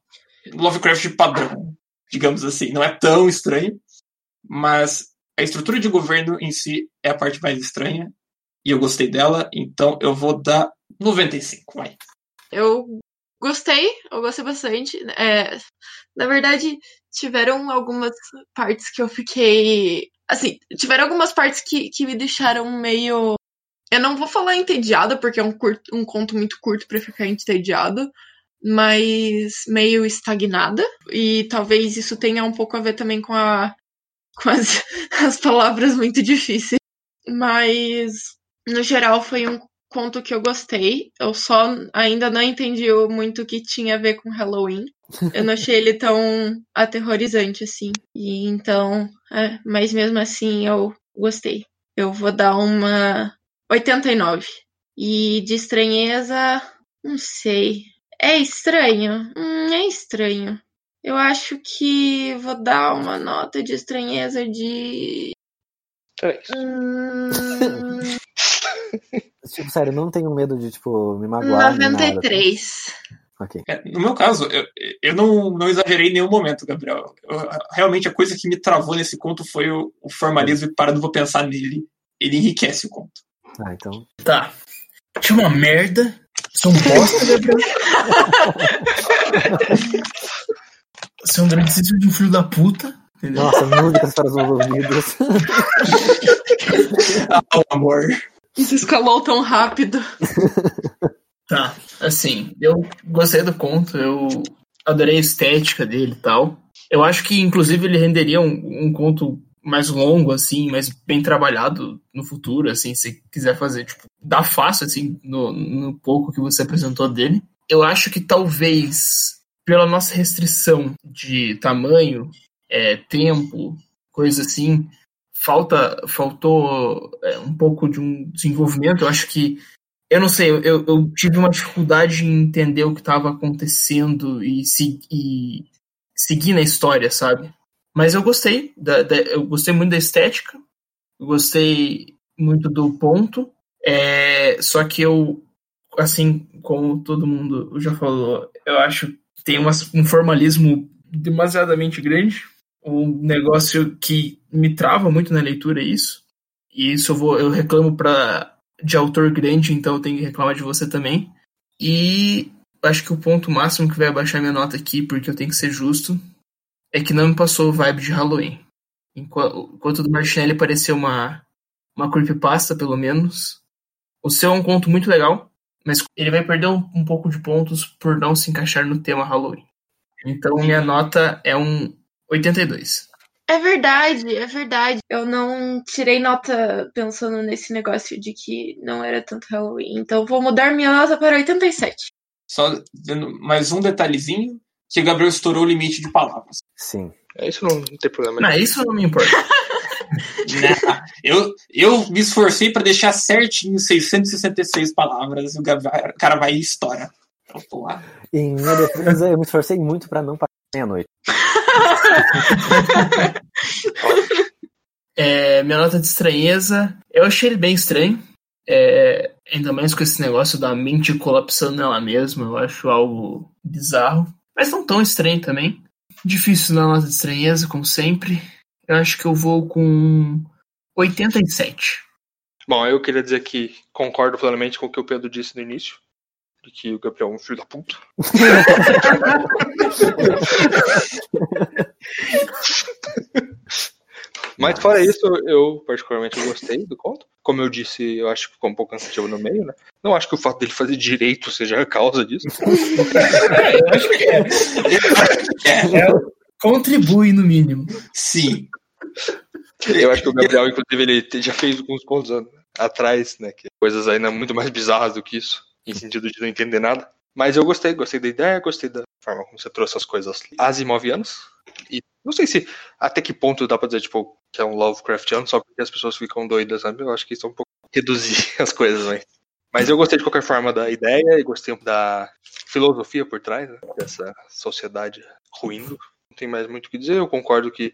Lovecraft padrão, digamos assim. Não é tão estranho, mas a estrutura de governo em si é a parte mais estranha. E eu gostei dela, então eu vou dar noventa e cinco. Vai. Eu gostei, eu gostei bastante. É, na verdade... Tiveram algumas partes que eu fiquei... Assim, tiveram algumas partes que, que me deixaram meio... Eu não vou falar entediada, porque é um, curto, um conto muito curto pra ficar entediado. Mas meio estagnada. E talvez isso tenha um pouco a ver também com, a, com as, as palavras muito difíceis. Mas, no geral, foi um conto que eu gostei. Eu só ainda não entendi muito o que tinha a ver com Halloween. Eu não achei ele tão aterrorizante assim. E então, é, mas mesmo assim eu gostei. Eu vou dar uma oitenta e nove. E de estranheza, não sei. É estranho? Hum, é estranho. Eu acho que vou dar uma nota de estranheza de... três. Hum... Tipo, sério, não tenho medo de, tipo, me magoar. noventa e três. Okay. É, no meu caso, eu, eu não, não exagerei em nenhum momento, Gabriel. Eu, eu, realmente a coisa que me travou nesse conto foi o, o formalismo e parando pra pensar nele. Ele enriquece o conto. Ah, então. Tá. Achei uma merda. Sou um bosta, Gabriel. Você é um grandíssimo de um filho da puta. Entendeu? Nossa, músicas para os ouvidos. Ah, amor. Isso escalou tão rápido. Tá, assim, eu gostei do conto, eu adorei a estética dele e tal. Eu acho que, inclusive, ele renderia um, um conto mais longo, assim, mais bem trabalhado no futuro, assim, se quiser fazer, tipo, dá fácil, assim, no, no pouco que você apresentou dele. Eu acho que talvez, pela nossa restrição de tamanho, é, tempo, coisa assim, falta, faltou é, um pouco de um desenvolvimento. Eu acho que Eu não sei, eu, eu tive uma dificuldade em entender o que estava acontecendo e, se, e seguir na história, sabe? Mas eu gostei, da, da, eu gostei muito da estética, eu gostei muito do ponto, é, só que eu, assim, como todo mundo já falou, eu acho que tem uma, um formalismo demasiadamente grande, um negócio que me trava muito na leitura, isso, e isso eu, vou, eu reclamo pra... de autor grande, então eu tenho que reclamar de você também. E acho que o ponto máximo que vai abaixar minha nota aqui, porque eu tenho que ser justo, é que não me passou o vibe de Halloween. Enquanto o do Martinelli pareceu uma, uma creepypasta, pelo menos. O seu é um conto muito legal, mas ele vai perder um, um pouco de pontos por não se encaixar no tema Halloween. Então minha nota é um oitenta e dois. É verdade, é verdade. Eu não tirei nota pensando nesse negócio de que não era tanto Halloween. Então vou mudar minha nota para oitenta e sete. Só dando mais um detalhezinho, que o Gabriel estourou o limite de palavras. Sim. Isso não, não tem problema. Não, isso não me importa. Não, eu, eu me esforcei para deixar certinho seiscentos e sessenta e seis palavras e o, Gabriel, o cara vai e estoura. Então, porra. Em minha defesa, eu me esforcei muito para não passar meia-noite. É, minha nota de estranheza, eu achei ele bem estranho, é, ainda mais com esse negócio da mente colapsando nela mesma. Eu acho algo bizarro, mas não tão estranho também. Difícil na nota de estranheza, como sempre. Eu acho que eu vou com oitenta e sete. Bom, eu queria dizer que concordo plenamente com o que o Pedro disse no início, de que o Gabriel é um filho da puta. Mas fora isso, eu particularmente gostei do conto. Como eu disse, eu acho que ficou um pouco cansativo no meio, né? Não acho que o fato dele fazer direito seja a causa disso. É, eu acho que é. É, é. Contribui, no mínimo. Sim. Eu acho que o Gabriel, inclusive, ele já fez alguns contos atrás, né? Que coisas ainda muito mais bizarras do que isso, em sentido de não entender nada. Mas eu gostei, gostei da ideia, gostei da forma como você trouxe as coisas asimovianas. E não sei se até que ponto dá pra dizer, tipo, que é um Lovecraftiano, só porque as pessoas ficam doidas, sabe? Eu acho que isso é um pouco reduzir as coisas, né? Mas eu gostei de qualquer forma da ideia e gostei da filosofia por trás, né? Dessa sociedade ruindo. Não tem mais muito o que dizer. Eu concordo que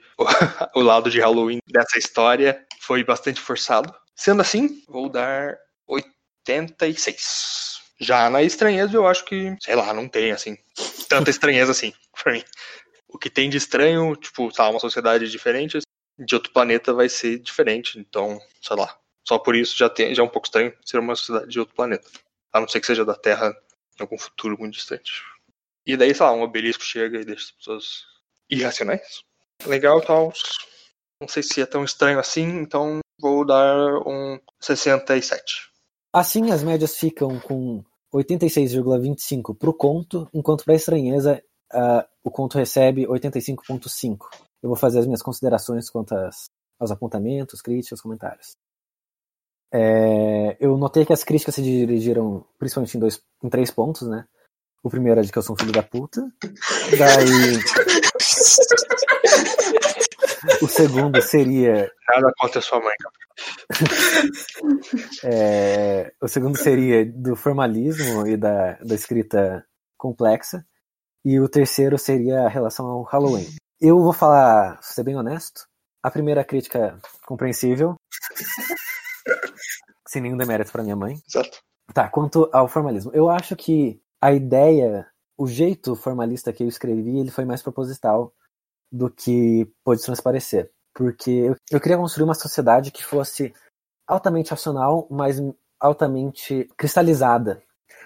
o lado de Halloween dessa história foi bastante forçado. Sendo assim, vou dar oitenta e seis. Já na estranheza, eu acho que, sei lá, não tem, assim, tanta estranheza assim, pra mim. O que tem de estranho, tipo, tá, uma sociedade diferente, de outro planeta vai ser diferente, então, sei lá. Só por isso já, tem, já é um pouco estranho ser uma sociedade de outro planeta. A não ser que seja da Terra em algum futuro muito distante. E daí, sei lá, um obelisco chega e deixa as pessoas irracionais. Legal, tal. Não sei se é tão estranho assim, então vou dar um sessenta e sete. Assim, as médias ficam com oitenta e seis vírgula vinte e cinco pro conto, enquanto pra estranheza... Uh, o conto recebe oitenta e cinco vírgula cinco. Eu vou fazer as minhas considerações quanto às, aos apontamentos, críticas, comentários. É, eu notei que as críticas se dirigiram principalmente em, dois, em três pontos, né? O primeiro é de que eu sou um filho da puta. Daí... o segundo seria... Nada contra sua mãe, é, o segundo seria do formalismo e da, da escrita complexa. E o terceiro seria a relação ao Halloween. Eu vou falar, ser bem honesto, a primeira crítica compreensível, sem nenhum demérito pra minha mãe. Exato. Tá, quanto ao formalismo, eu acho que a ideia, o jeito formalista que eu escrevi, ele foi mais proposital do que pôde transparecer. Porque eu, eu queria construir uma sociedade que fosse altamente racional, mas altamente cristalizada.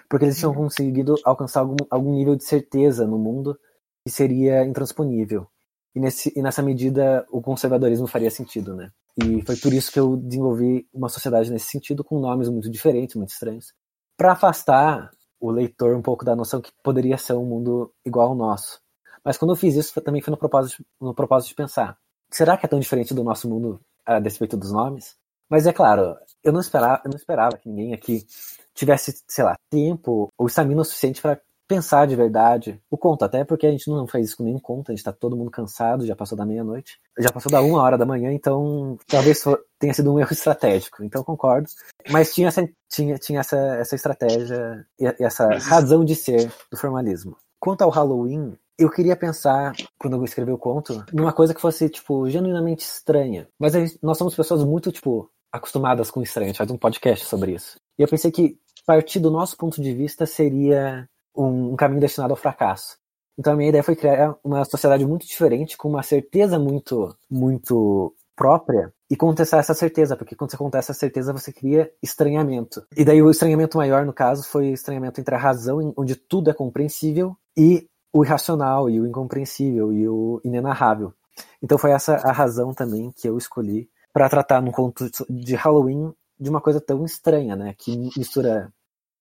Porque eles tinham conseguido alcançar algum, algum nível de certeza no mundo que seria intransponível. E, nesse, e nessa medida, o conservadorismo faria sentido, né? E foi por isso que eu desenvolvi uma sociedade nesse sentido, com nomes muito diferentes, muito estranhos, para afastar o leitor um pouco da noção que poderia ser um mundo igual ao nosso. Mas quando eu fiz isso, também foi no propósito, no propósito de pensar. Será que é tão diferente do nosso mundo a despeito dos nomes? Mas é claro, eu não esperava, eu não esperava que ninguém aqui tivesse, sei lá, tempo ou estamina o suficiente para pensar de verdade o conto, até porque a gente não faz isso com nenhum conto, a gente tá todo mundo cansado, já passou da meia-noite, já passou da uma hora da manhã, então talvez tenha sido um erro estratégico, então concordo, mas tinha essa, tinha, tinha essa, essa estratégia e essa razão de ser do formalismo. Quanto ao Halloween, eu queria pensar, quando eu escrevi o conto, numa coisa que fosse, tipo, genuinamente estranha, mas a gente, nós somos pessoas muito, tipo, acostumadas com estranho, a gente faz um podcast sobre isso, e eu pensei que partir do nosso ponto de vista seria um caminho destinado ao fracasso. Então a minha ideia foi criar uma sociedade muito diferente, com uma certeza muito, muito própria, e contestar essa certeza, porque quando você contesta essa certeza, você cria estranhamento. E daí o estranhamento maior, no caso, foi o estranhamento entre a razão, onde tudo é compreensível, e o irracional, e o incompreensível, e o inenarrável. Então foi essa a razão também que eu escolhi para tratar num conto de Halloween de uma coisa tão estranha, né? Que mistura...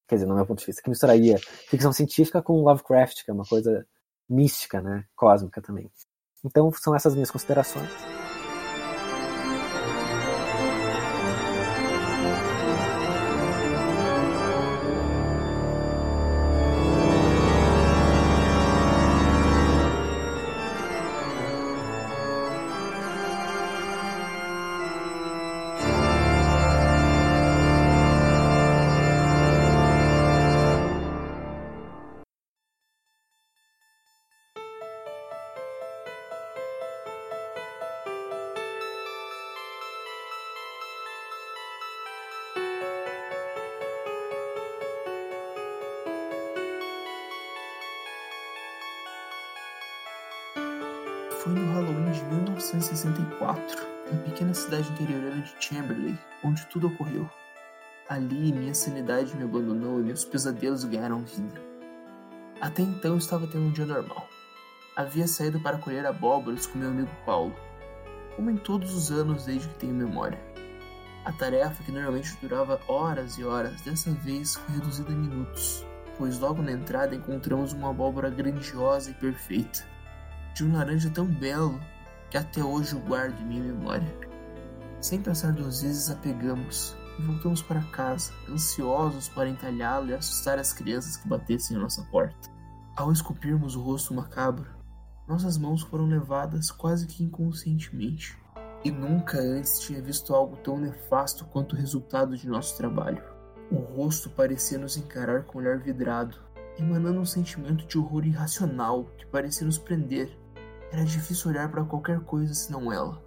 Quer dizer, no meu ponto de vista, que misturaria ficção científica com Lovecraft, que é uma coisa mística, né? Cósmica também. Então, são essas minhas considerações. Foi no Halloween de mil novecentos e sessenta e quatro na pequena cidade interiorana de Chamberlain, onde tudo ocorreu. Ali, minha sanidade me abandonou e meus pesadelos ganharam vida. Até então, estava tendo um dia normal. Havia saído para colher abóboras com meu amigo Paulo, como em todos os anos desde que tenho memória. A tarefa, que normalmente durava horas e horas, dessa vez foi reduzida a minutos, pois logo na entrada encontramos uma abóbora grandiosa e perfeita, de um laranja tão belo que até hoje eu guardo em minha memória. Sem pensar duas vezes, a pegamos e voltamos para casa, ansiosos para entalhá-lo e assustar as crianças que batessem a nossa porta. Ao esculpirmos o rosto macabro, nossas mãos foram levadas quase que inconscientemente, e nunca antes tinha visto algo tão nefasto quanto o resultado de nosso trabalho. O rosto parecia nos encarar com um olhar vidrado, emanando um sentimento de horror irracional que parecia nos prender. Era difícil olhar para qualquer coisa senão ela.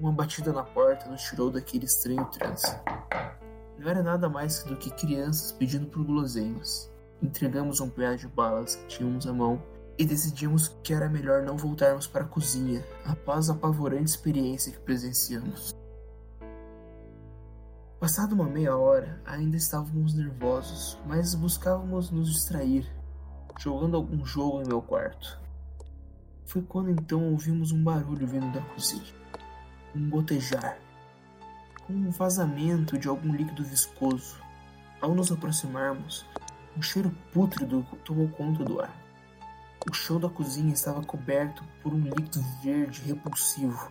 Uma batida na porta nos tirou daquele estranho transe. Não era nada mais do que crianças pedindo por guloseimas. Entregamos um punhado de balas que tínhamos à mão e decidimos que era melhor não voltarmos para a cozinha após a apavorante experiência que presenciamos. Passada uma meia hora, ainda estávamos nervosos, mas buscávamos nos distrair, jogando algum jogo em meu quarto. Foi quando então ouvimos um barulho vindo da cozinha. Um gotejar, como um vazamento de algum líquido viscoso. Ao nos aproximarmos, um cheiro pútrido tomou conta do ar. O chão da cozinha estava coberto por um líquido verde repulsivo,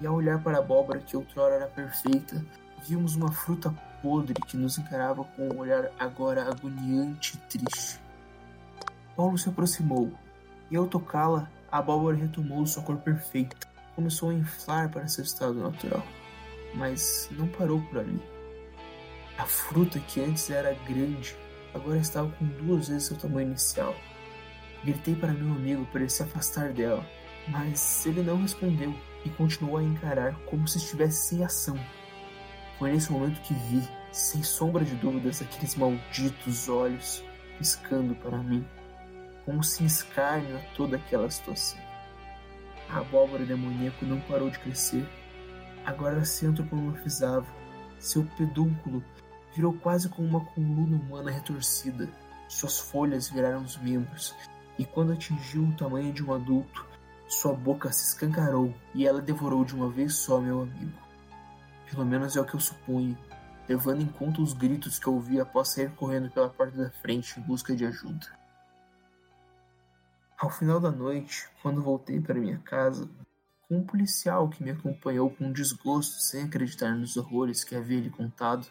e ao olhar para a abóbora que outrora era perfeita, vimos uma fruta podre que nos encarava com um olhar agora agoniante e triste. Paulo se aproximou, e ao tocá-la, a abóbora retomou sua cor perfeita. Começou a inflar para seu estado natural, mas não parou por ali. A fruta, que antes era grande, agora estava com duas vezes seu tamanho inicial. Gritei para meu amigo para ele se afastar dela, mas ele não respondeu e continuou a encarar como se estivesse sem ação. Foi nesse momento que vi, sem sombra de dúvidas, aqueles malditos olhos piscando para mim, como se escarnio a toda aquela situação. A abóbora demoníaca não parou de crescer. Agora ela se antropomorfizava. Seu pedúnculo virou quase como uma coluna humana retorcida. Suas folhas viraram os membros. E quando atingiu o tamanho de um adulto, sua boca se escancarou e ela devorou de uma vez só meu amigo. Pelo menos é o que eu suponho, levando em conta os gritos que eu ouvi após sair correndo pela porta da frente em busca de ajuda. Ao final da noite, quando voltei para minha casa, com um policial que me acompanhou com desgosto sem acreditar nos horrores que havia lhe contado,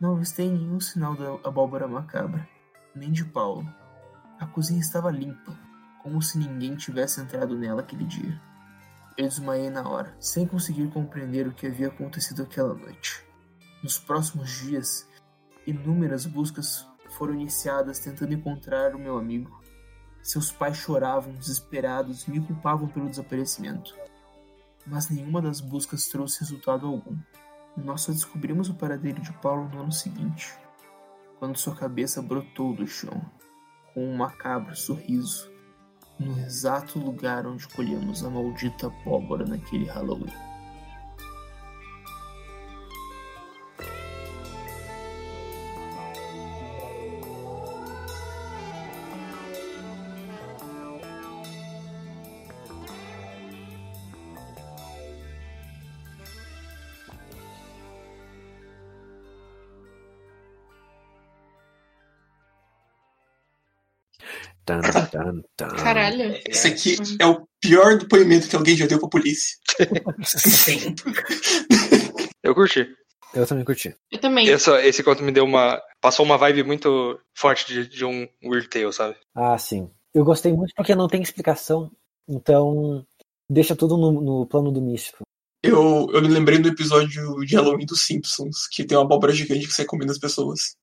não avistei nenhum sinal da abóbora macabra, nem de Paulo. A cozinha estava limpa, como se ninguém tivesse entrado nela aquele dia. Eu desmaiei na hora, sem conseguir compreender o que havia acontecido aquela noite. Nos próximos dias, inúmeras buscas foram iniciadas tentando encontrar o meu amigo. Seus pais choravam desesperados e me culpavam pelo desaparecimento. Mas nenhuma das buscas trouxe resultado algum. Nós só descobrimos o paradeiro de Paulo no ano seguinte, quando sua cabeça brotou do chão, com um macabro sorriso, no exato lugar onde colhemos a maldita abóbora naquele Halloween. Caralho. Esse aqui é o pior depoimento que alguém já deu pra polícia. Sim. Eu curti. Eu também curti. Eu também. Essa, esse conto me deu uma... Passou uma vibe muito forte de, de um Weird Tale, sabe? Ah, sim. Eu gostei muito porque não tem explicação. Então, deixa tudo no, no plano do místico. Eu, eu me lembrei do episódio de Halloween dos Simpsons, que tem uma abóbora gigante que sai comendo as pessoas.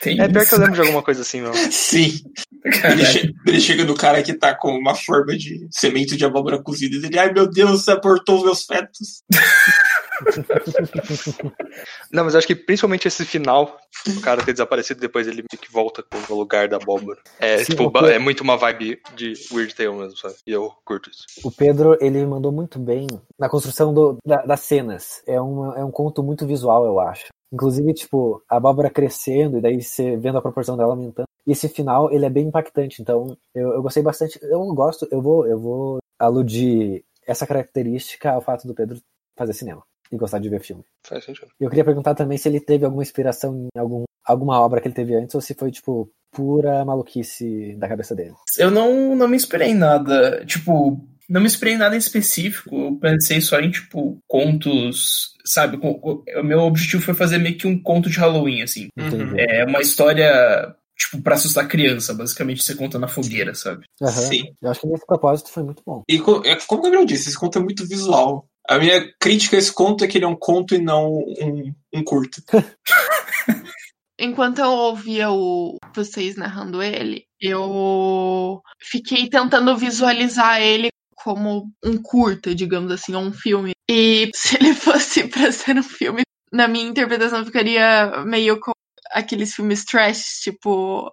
Tem é pior isso. Que eu lembro de alguma coisa assim, não. Sim. Ele chega, ele chega do cara que tá com uma forma de semente de abóbora cozida e ele, ai meu Deus, você abortou os meus fetos. Não, mas acho que principalmente esse final, o cara ter desaparecido, depois ele meio que volta pro lugar da abóbora. É, sim, tipo, Pedro... é muito uma vibe de Weird Tale mesmo, sabe? E eu curto isso. O Pedro, ele mandou muito bem na construção do, da, das cenas. É, uma, é um conto muito visual, eu acho. Inclusive, tipo, a abóbora crescendo e daí você vendo a proporção dela aumentando. E esse final, ele é bem impactante. Então, eu, eu gostei bastante. Eu gosto, eu vou, eu vou aludir essa característica ao fato do Pedro fazer cinema e gostar de ver filme. Faz sentido. Eu queria perguntar também se ele teve alguma inspiração em algum, alguma obra que ele teve antes, ou se foi, tipo, pura maluquice da cabeça dele. Eu não, não me inspirei em nada. Tipo, não me inspirei em nada em específico. Eu pensei só em, tipo, contos... Sabe, o meu objetivo foi fazer meio que um conto de Halloween, assim. Entendi. É uma história... Tipo, pra assustar criança, basicamente, você conta na fogueira, sabe? Uhum. Sim. Eu acho que nesse propósito foi muito bom. E como o Gabriel disse, esse conto é muito visual. A minha crítica a esse conto é que ele é um conto e não um, um curto. Enquanto eu ouvia o, vocês narrando ele, eu fiquei tentando visualizar ele como um curta, digamos assim, ou um filme. E se ele fosse pra ser um filme, na minha interpretação, ficaria meio como aqueles filmes trash, tipo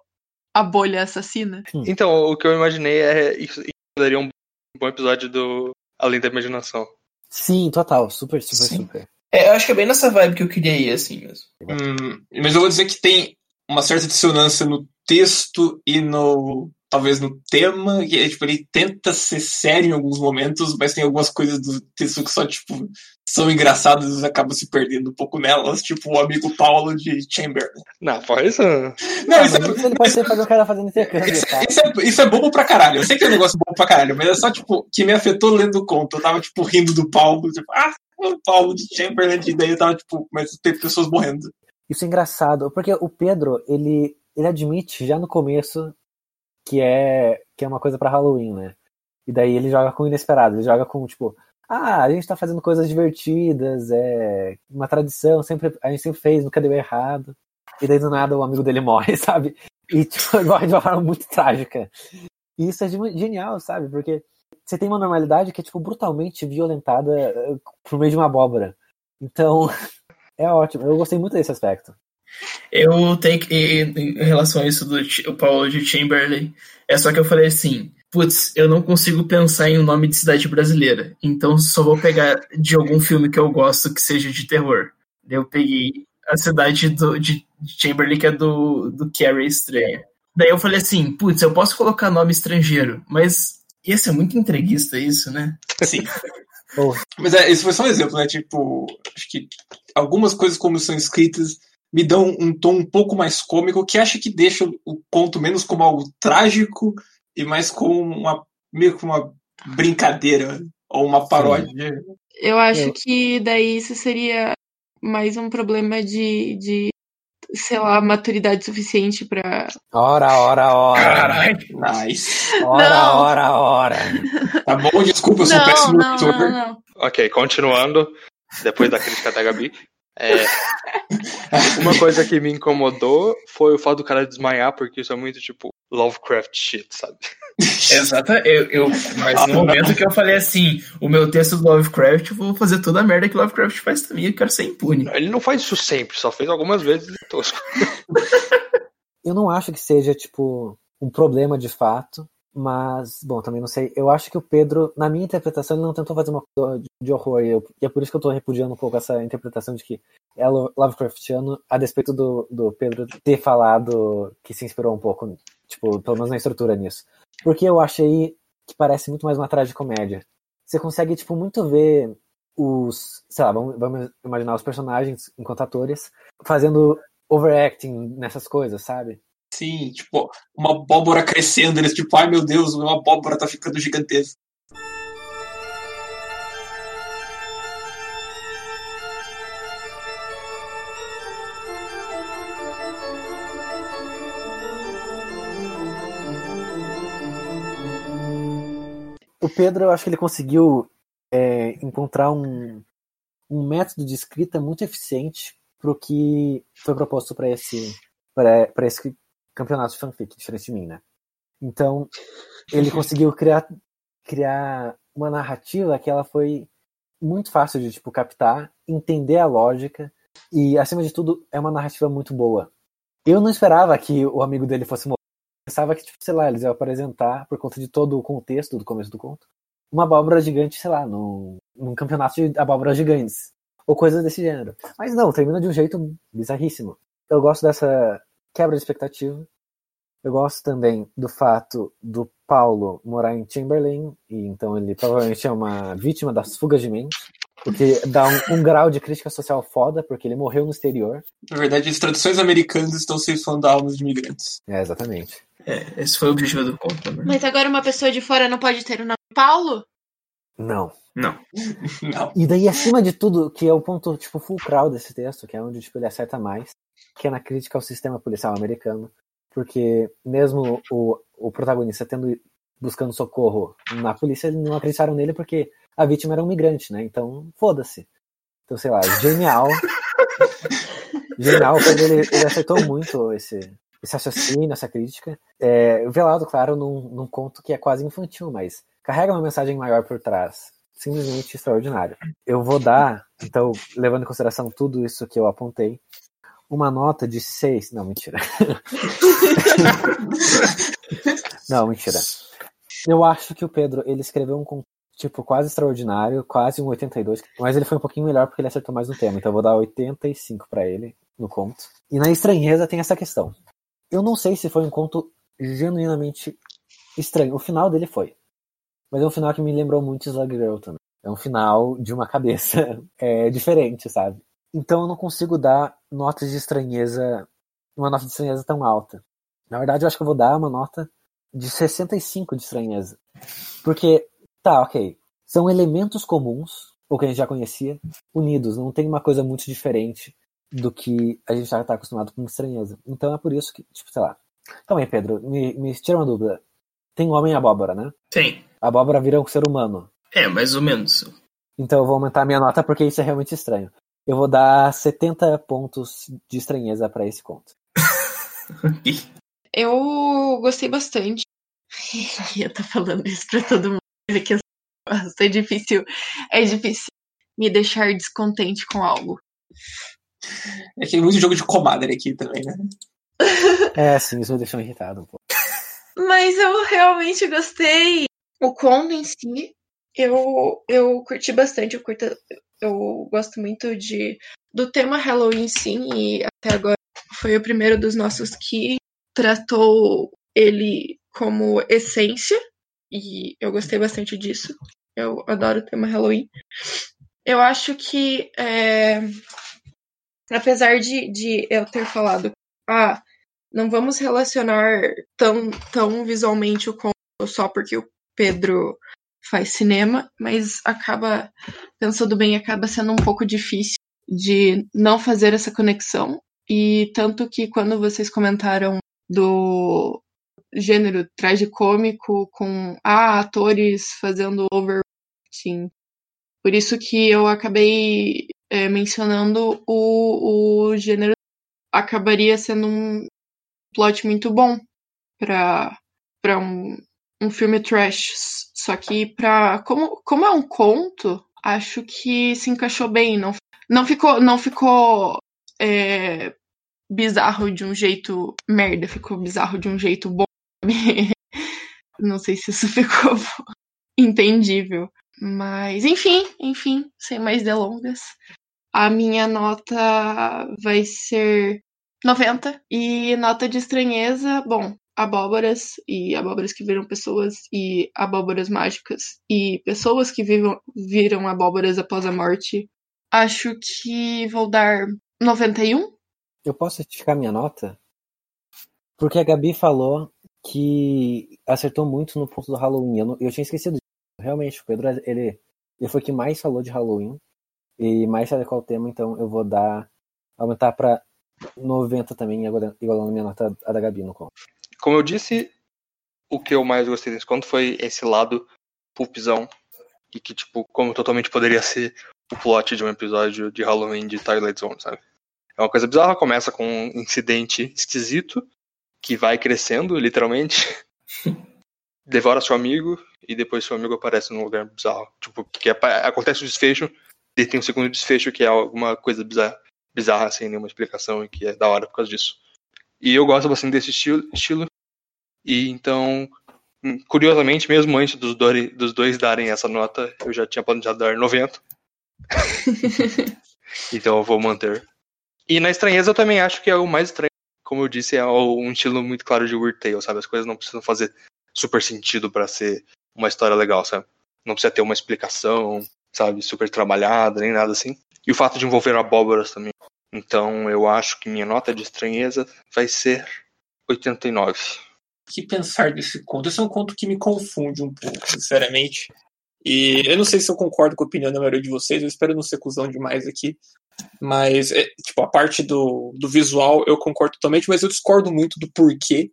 A Bolha Assassina. Então, o que eu imaginei é isso, isso daria um bom episódio do Além da Imaginação. Sim, total. Super, super, Sim. super. É, eu acho que é bem nessa vibe que eu queria ir, assim mesmo. Hum, mas eu vou dizer que tem uma certa dissonância no texto e no... Talvez no tema, que é, tipo, ele tenta ser sério em alguns momentos, mas tem algumas coisas do texto que só, tipo, são engraçadas e acabam se perdendo um pouco nelas, tipo o amigo Paulo de Chamberlain. Não, foi isso. Não, ah, isso é... Ele pode fazer o cara fazendo intercâmbio. Isso, isso, é, isso é bobo pra caralho. Eu sei que é um negócio bobo pra caralho, mas é só, tipo, que me afetou lendo o conto. Eu tava, tipo, rindo do Paulo, tipo, ah, o Paulo de Chamberlain, e daí eu tava, tipo, mas tem pessoas morrendo. Isso é engraçado, porque o Pedro, ele, ele admite já no começo. Que é, que é uma coisa pra Halloween, né? E daí ele joga com o inesperado. Ele joga com, tipo... Ah, a gente tá fazendo coisas divertidas. É uma tradição. Sempre, a gente sempre fez. Nunca deu errado. E daí, do nada, o amigo dele morre, sabe? E tipo, morre de uma forma muito trágica. E isso é genial, sabe? Porque você tem uma normalidade que é, tipo, brutalmente violentada por meio de uma abóbora. Então, é ótimo. Eu gostei muito desse aspecto. Eu tenho que, em relação a isso do o Paulo de Chamberlain, é só que eu falei assim, putz, eu não consigo pensar em um nome de cidade brasileira, então só vou pegar de algum filme que eu gosto que seja de terror. Eu peguei a cidade do, de Chamberlain, que é do, do Carrie Estranha. Daí eu falei assim, putz, eu posso colocar nome estrangeiro, mas ia ser muito entreguista isso, né? Sim. Oh. Mas é, isso foi só um exemplo, né? Tipo, acho que algumas coisas como são escritas me dão um tom um pouco mais cômico, que acho que deixa o conto menos como algo trágico e mais como uma, meio que uma brincadeira ou uma paródia. Eu acho é. que daí isso seria mais um problema de, de sei lá, maturidade suficiente pra... Ora, ora, ora. Caralho, nice. Ora, não. ora, ora. Tá bom, desculpa, eu sou não, péssimo não, editor. Não, não. Ok, continuando, depois da crítica da Gabi... É, uma coisa que me incomodou foi o fato do cara desmaiar, porque isso é muito tipo Lovecraft shit, sabe? Exato, eu, eu, mas no momento que eu falei assim, o meu texto do Lovecraft, eu vou fazer toda a merda que Lovecraft faz também, eu quero ser impune. Ele não faz isso sempre, só fez algumas vezes e tosco. Eu não acho que seja tipo um problema de fato, mas, bom, também não sei. Eu acho que o Pedro, na minha interpretação, ele não tentou fazer uma coisa de horror. E, eu, e é por isso que eu tô repudiando um pouco essa interpretação de que é Lovecraftiano, a despeito do, do Pedro ter falado que se inspirou um pouco, tipo, pelo menos na estrutura nisso. Porque eu achei que parece muito mais uma tragicomédia. Você consegue, tipo, muito ver os, sei lá, vamos, vamos imaginar os personagens enquanto atores fazendo overacting nessas coisas, sabe? Sim, tipo, uma abóbora crescendo, eles tipo, ai meu Deus, uma abóbora tá ficando gigantesca. O Pedro, eu acho que ele conseguiu é, encontrar um, um método de escrita muito eficiente pro que foi proposto pra esse, pra, pra esse campeonato de fanfic, diferente de mim, né? Então, ele conseguiu criar, criar uma narrativa que ela foi muito fácil de, tipo, captar, entender a lógica e, acima de tudo, é uma narrativa muito boa. Eu não esperava que o amigo dele fosse morrer. Eu pensava que, tipo, sei lá, eles iam apresentar, por conta de todo o contexto do começo do conto, uma abóbora gigante, sei lá, num, num campeonato de abóboras gigantes. Ou coisas desse gênero. Mas não, termina de um jeito bizarríssimo. Eu gosto dessa quebra de expectativa. Eu gosto também do fato do Paulo morar em Chamberlain, e então ele provavelmente é uma vítima das fugas de mente, porque dá um, um grau de crítica social foda, porque ele morreu no exterior. Na verdade, as traduções americanas estão ceifando almas de imigrantes. É, exatamente. É, esse foi o objetivo do conto, né? Mas agora uma pessoa de fora não pode ter o nome Paulo? Não. Não. Não. E daí, acima de tudo, que é o ponto, tipo, fulcral desse texto, que é onde, tipo, ele acerta mais, que é na crítica ao sistema policial americano. Porque mesmo o, o protagonista tendo, buscando socorro na polícia, não acreditaram nele porque a vítima era um migrante, né? Então, foda-se. Então, sei lá, genial. Genial, quando ele, ele acertou muito esse, esse raciocínio, essa crítica. É, velado, claro, num, num conto que é quase infantil, mas carrega uma mensagem maior por trás. Simplesmente extraordinário. Eu vou dar, então, levando em consideração tudo isso que eu apontei, uma nota de seis... Não, mentira. Não, mentira. Eu acho que o Pedro, ele escreveu um conto, tipo, quase extraordinário, quase um oitenta e dois, mas ele foi um pouquinho melhor porque ele acertou mais no tema, então eu vou dar oitenta e cinco pra ele no conto. E na estranheza tem essa questão. Eu não sei se foi um conto genuinamente estranho. O final dele foi. Mas é um final que me lembrou muito Slug Girl também. É um final de uma cabeça é, diferente, sabe? Então eu não consigo dar notas de estranheza, uma nota de estranheza tão alta. Na verdade, eu acho que eu vou dar uma nota de sessenta e cinco de estranheza. Porque, tá, ok, são elementos comuns, ou que a gente já conhecia, unidos. Não tem uma coisa muito diferente do que a gente já está acostumado com estranheza. Então é por isso que, tipo, sei lá. Também, Pedro, me, me tira uma dúvida. Tem homem abóbora, né? Tem. A abóbora vira um ser humano. É, mais ou menos. Então eu vou aumentar a minha nota porque isso é realmente estranho. Eu vou dar setenta pontos de estranheza pra esse conto. Eu gostei bastante. Eu tô falando isso pra todo mundo, que eu gosto. É difícil, é difícil me deixar descontente com algo. É que tem muito jogo de Commander aqui também, né? É, sim, isso me deixou irritado um pouco. Mas eu realmente gostei. O conto em si, eu, eu curti bastante, eu curto... Eu gosto muito de, do tema Halloween, sim, e até agora foi o primeiro dos nossos que tratou ele como essência, e eu gostei bastante disso. Eu adoro o tema Halloween. Eu acho que, é, apesar de, de eu ter falado, ah, não vamos relacionar tão, tão visualmente o conto só porque o Pedro... faz cinema, mas acaba, pensando bem, acaba sendo um pouco difícil de não fazer essa conexão, e tanto que quando vocês comentaram do gênero tragicômico com ah, atores fazendo overacting, por isso que eu acabei é, mencionando o, o gênero, acabaria sendo um plot muito bom para para um um filme trash, só que pra, como, como é um conto, acho que se encaixou bem, não, não ficou, não ficou é, bizarro de um jeito merda, ficou bizarro de um jeito bom, não sei se isso ficou entendível, mas enfim, enfim, sem mais delongas, a minha nota vai ser noventa, e nota de estranheza, bom, abóboras, e abóboras que viram pessoas, e abóboras mágicas, e pessoas que viram, viram abóboras após a morte. Acho que vou dar noventa e um. Eu posso esticar minha nota? Porque a Gabi falou que acertou muito no ponto do Halloween. Eu, não, eu tinha esquecido disso. Realmente, o Pedro ele, ele foi o que mais falou de Halloween, e mais sabe qual o tema, então eu vou dar, aumentar pra noventa também, igualando minha nota a da Gabi no conto. Como eu disse, o que eu mais gostei desse conto foi esse lado pulpzão. E que, tipo, como totalmente poderia ser o plot de um episódio de Halloween de Twilight Zone, sabe? É uma coisa bizarra, começa com um incidente esquisito, que vai crescendo, literalmente. devora seu amigo e depois seu amigo aparece num lugar bizarro. Tipo, porque acontece o desfecho e tem um segundo desfecho que é alguma coisa bizarra, bizarra sem nenhuma explicação e que é da hora por causa disso. E eu gosto bastante desse estilo. estilo e então, curiosamente, mesmo antes dos dois, dos dois darem essa nota, eu já tinha planejado dar noventa. Então eu vou manter. E na estranheza eu também acho que é o mais estranho. Como eu disse, é um estilo muito claro de Weird Tale, sabe? As coisas não precisam fazer super sentido pra ser uma história legal, sabe? Não precisa ter uma explicação, sabe? Super trabalhada, nem nada assim. E o fato de envolver abóboras também. Então eu acho que minha nota de estranheza vai ser oitenta e nove. O que pensar desse conto? Esse é um conto que me confunde um pouco, sinceramente. E eu não sei se eu concordo com a opinião da maioria de vocês, eu espero não ser cuzão demais aqui. Mas, é, tipo, a parte do, do visual eu concordo totalmente, mas eu discordo muito do porquê.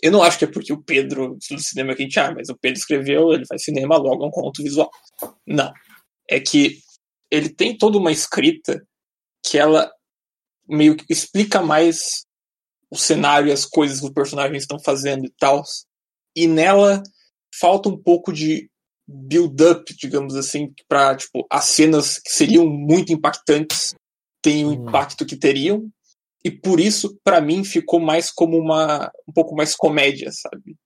Eu não acho que é porque o Pedro do cinema que a gente ah, mas o Pedro escreveu, ele faz cinema, logo é um conto visual. Não. É que ele tem toda uma escrita que ela meio que explica mais o cenário e as coisas que os personagens estão fazendo e tal. E nela falta um pouco de build-up, digamos assim, para tipo, as cenas que seriam muito impactantes têm o impacto que teriam, e por isso, para mim, ficou mais como uma, um pouco mais comédia, sabe?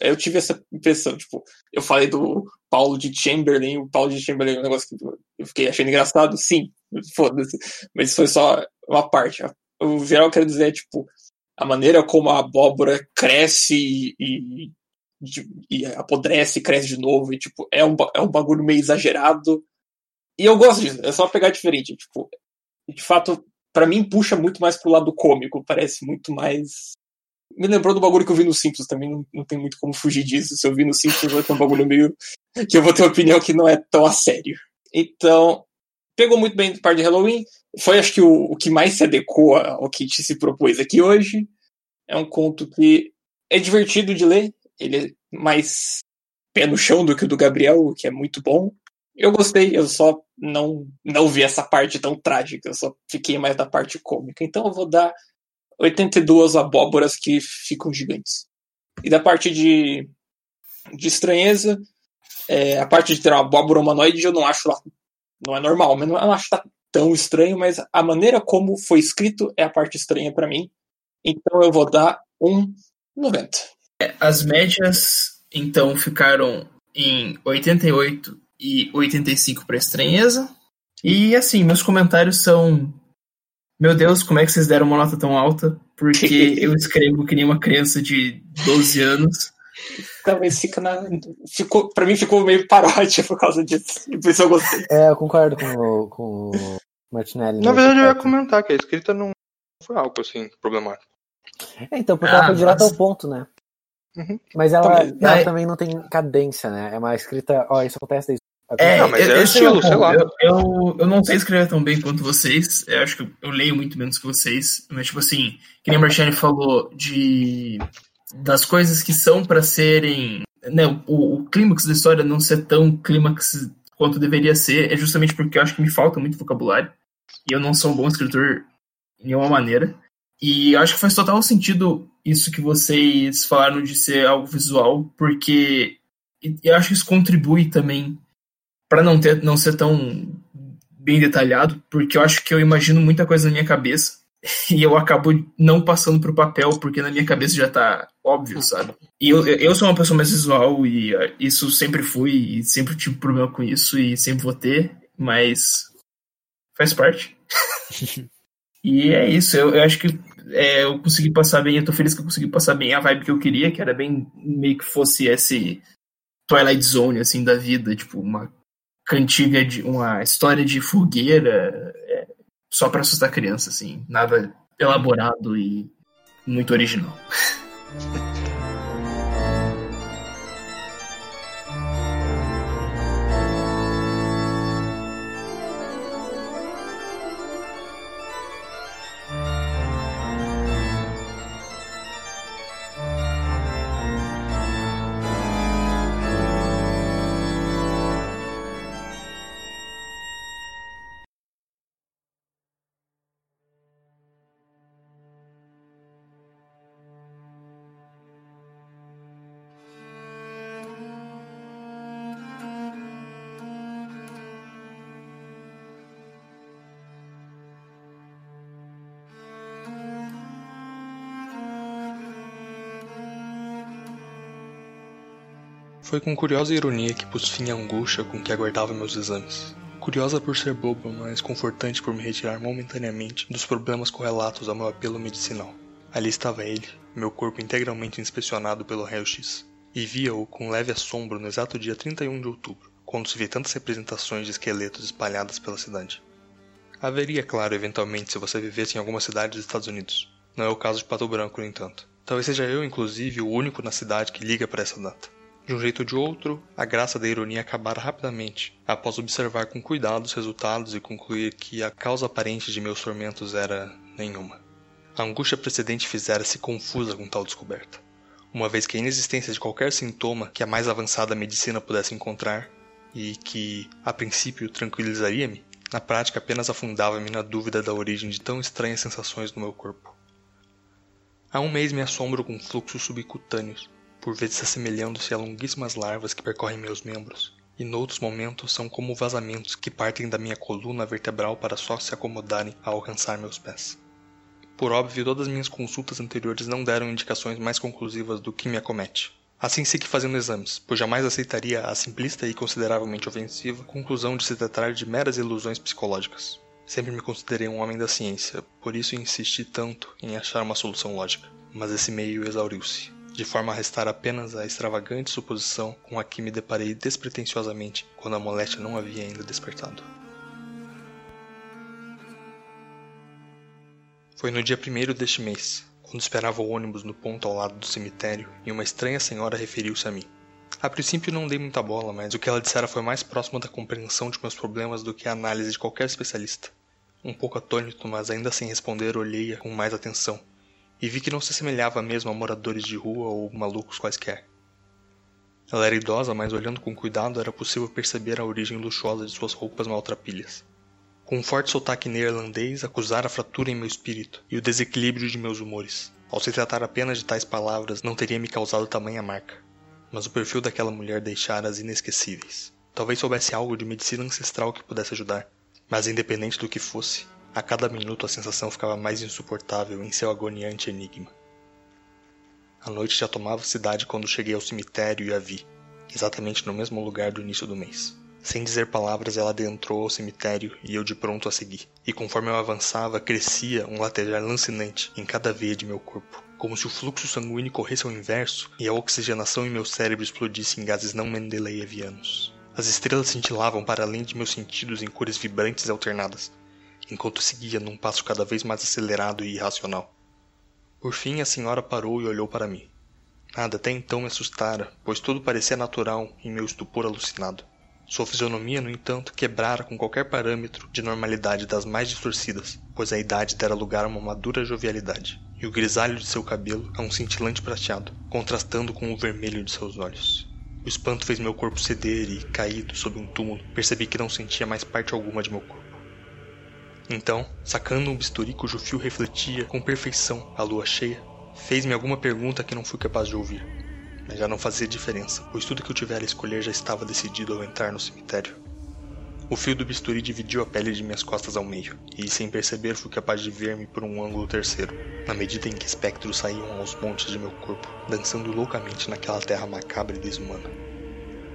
Eu tive essa impressão, tipo, eu falei do Paulo de Chamberlain, o Paulo de Chamberlain é um negócio que eu fiquei achando engraçado, sim, foda-se, mas foi só uma parte. O geral, quero dizer, tipo, a maneira como a abóbora cresce e De, e apodrece e cresce de novo e, tipo, é um, é um bagulho meio exagerado e eu gosto disso, é só pegar diferente, tipo, de fato pra mim puxa muito mais pro lado cômico, parece muito mais, me lembrou do bagulho que eu vi no Simpsons também, não, não tem muito como fugir disso, se eu vi no Simpsons vai ter um bagulho meio que eu vou ter uma opinião que não é tão a sério, então pegou muito bem do par de Halloween, foi acho que o, o que mais se adequou ao que te se propôs aqui hoje. É um conto que é divertido de ler. Ele é mais pé no chão do que o do Gabriel, o que é muito bom. Eu gostei, eu só não, não vi essa parte tão trágica, eu só fiquei mais da parte cômica. Então eu vou dar oitenta e duas abóboras que ficam gigantes. E da parte de, de estranheza, é, a parte de ter uma abóbora humanoide eu não acho lá, não é normal, mas não acho tá tão estranho, mas a maneira como foi escrito é a parte estranha pra mim. Então eu vou dar um noventa. As médias, então, ficaram em oitenta e oito e oitenta e cinco para estranheza. E, assim, meus comentários são... Meu Deus, como é que vocês deram uma nota tão alta? Porque eu escrevo que nem uma criança de doze anos. Talvez fica na... Ficou... Pra mim ficou meio paródia por causa disso. Por isso eu gostei. É, eu concordo com o, com o Martinelli. Na verdade, eu ia comentar que a escrita não foi algo, assim, problemático. É, então, porque ah, ela foi direto ao ponto, né? Uhum. Mas ela também, ela mas... também não tem cadência, né? É uma escrita, ó, oh, isso acontece daí. É, não, mas eu, é estilo, sei lá. Eu, eu, eu não sei escrever tão bem quanto vocês. Eu acho que eu, eu leio muito menos que vocês. Mas, tipo assim, que nem o Marchini falou de, das coisas que são pra serem... Né, o, o clímax da história não ser tão clímax quanto deveria ser. É justamente porque eu acho que me falta muito vocabulário. E eu não sou um bom escritor de nenhuma maneira. E eu acho que faz total sentido isso que vocês falaram de ser algo visual, porque eu acho que isso contribui também para não ter, não ser tão bem detalhado, porque eu acho que eu imagino muita coisa na minha cabeça e eu acabo não passando pro papel, porque na minha cabeça já tá óbvio, sabe? E eu, eu sou uma pessoa mais visual e isso sempre fui, e sempre tive problema com isso e sempre vou ter, mas faz parte. E é isso, eu, eu acho que é, eu consegui passar bem, eu tô feliz que eu consegui passar bem a vibe que eu queria, que era bem meio que fosse esse Twilight Zone, assim, da vida, tipo, uma cantiga, de uma história de fogueira, é, só pra assustar criança, assim, nada elaborado e muito original. Foi com curiosa ironia que pus fim à angústia com que aguardava meus exames. Curiosa por ser boba, mas confortante por me retirar momentaneamente dos problemas correlatos ao meu apelo medicinal. Ali estava ele, meu corpo integralmente inspecionado pelo raio-x, e via-o com leve assombro no exato dia trinta e um de outubro, quando se vê tantas representações de esqueletos espalhadas pela cidade. Haveria, claro, eventualmente, se você vivesse em alguma cidade dos Estados Unidos. Não é o caso de Pato Branco, no entanto. Talvez seja eu, inclusive, o único na cidade que liga para essa data. De um jeito ou de outro, a graça da ironia acabara rapidamente, após observar com cuidado os resultados e concluir que a causa aparente de meus tormentos era nenhuma. A angústia precedente fizera-se confusa com tal descoberta, uma vez que a inexistência de qualquer sintoma que a mais avançada medicina pudesse encontrar, e que, a princípio, tranquilizaria-me, na prática apenas afundava-me na dúvida da origem de tão estranhas sensações no meu corpo. Há um mês me assombro com fluxos subcutâneos, por vezes assemelhando-se a longuíssimas larvas que percorrem meus membros, e noutros momentos são como vazamentos que partem da minha coluna vertebral para só se acomodarem a alcançar meus pés. Por óbvio, todas as minhas consultas anteriores não deram indicações mais conclusivas do que me acomete. Assim segui fazendo exames, pois jamais aceitaria a simplista e consideravelmente ofensiva conclusão de se tratar de meras ilusões psicológicas. Sempre me considerei um homem da ciência, por isso insisti tanto em achar uma solução lógica, mas esse meio exauriu-se, de forma a restar apenas a extravagante suposição com a que me deparei despretensiosamente quando a moléstia não havia ainda despertado. Foi no dia primeiro deste mês, quando esperava o ônibus no ponto ao lado do cemitério, e uma estranha senhora referiu-se a mim. A princípio não dei muita bola, mas o que ela dissera foi mais próximo da compreensão de meus problemas do que a análise de qualquer especialista. Um pouco atônito, mas ainda sem responder, olhei-a com mais atenção, e vi que não se assemelhava mesmo a moradores de rua ou malucos quaisquer. Ela era idosa, mas olhando com cuidado era possível perceber a origem luxuosa de suas roupas maltrapilhas. Com um forte sotaque neerlandês, acusara a fratura em meu espírito e o desequilíbrio de meus humores. Ao se tratar apenas de tais palavras, não teria me causado tamanha marca. Mas o perfil daquela mulher deixara-as inesquecíveis. Talvez soubesse algo de medicina ancestral que pudesse ajudar, mas independente do que fosse, a cada minuto a sensação ficava mais insuportável em seu agoniante enigma. A noite já tomava a cidade quando cheguei ao cemitério e a vi, exatamente no mesmo lugar do início do mês. Sem dizer palavras, ela adentrou ao cemitério e eu de pronto a segui, e conforme eu avançava, crescia um latejar lancinante em cada veia de meu corpo, como se o fluxo sanguíneo corresse ao inverso e a oxigenação em meu cérebro explodisse em gases não mendeleivianos. As estrelas cintilavam para além de meus sentidos em cores vibrantes e alternadas, enquanto seguia num passo cada vez mais acelerado e irracional. Por fim, a senhora parou e olhou para mim. Nada até então me assustara, pois tudo parecia natural em meu estupor alucinado. Sua fisionomia, no entanto, quebrara com qualquer parâmetro de normalidade das mais distorcidas, pois a idade dera lugar a uma madura jovialidade, e o grisalho de seu cabelo a um cintilante prateado, contrastando com o vermelho de seus olhos. O espanto fez meu corpo ceder e, caído sob um túmulo, percebi que não sentia mais parte alguma de meu corpo. Então, sacando um bisturi cujo fio refletia com perfeição a lua cheia, fez-me alguma pergunta que não fui capaz de ouvir, mas já não fazia diferença, pois tudo que eu tivera a escolher já estava decidido ao entrar no cemitério. O fio do bisturi dividiu a pele de minhas costas ao meio, e sem perceber fui capaz de ver-me por um ângulo terceiro, na medida em que espectros saíam aos montes de meu corpo, dançando loucamente naquela terra macabra e desumana.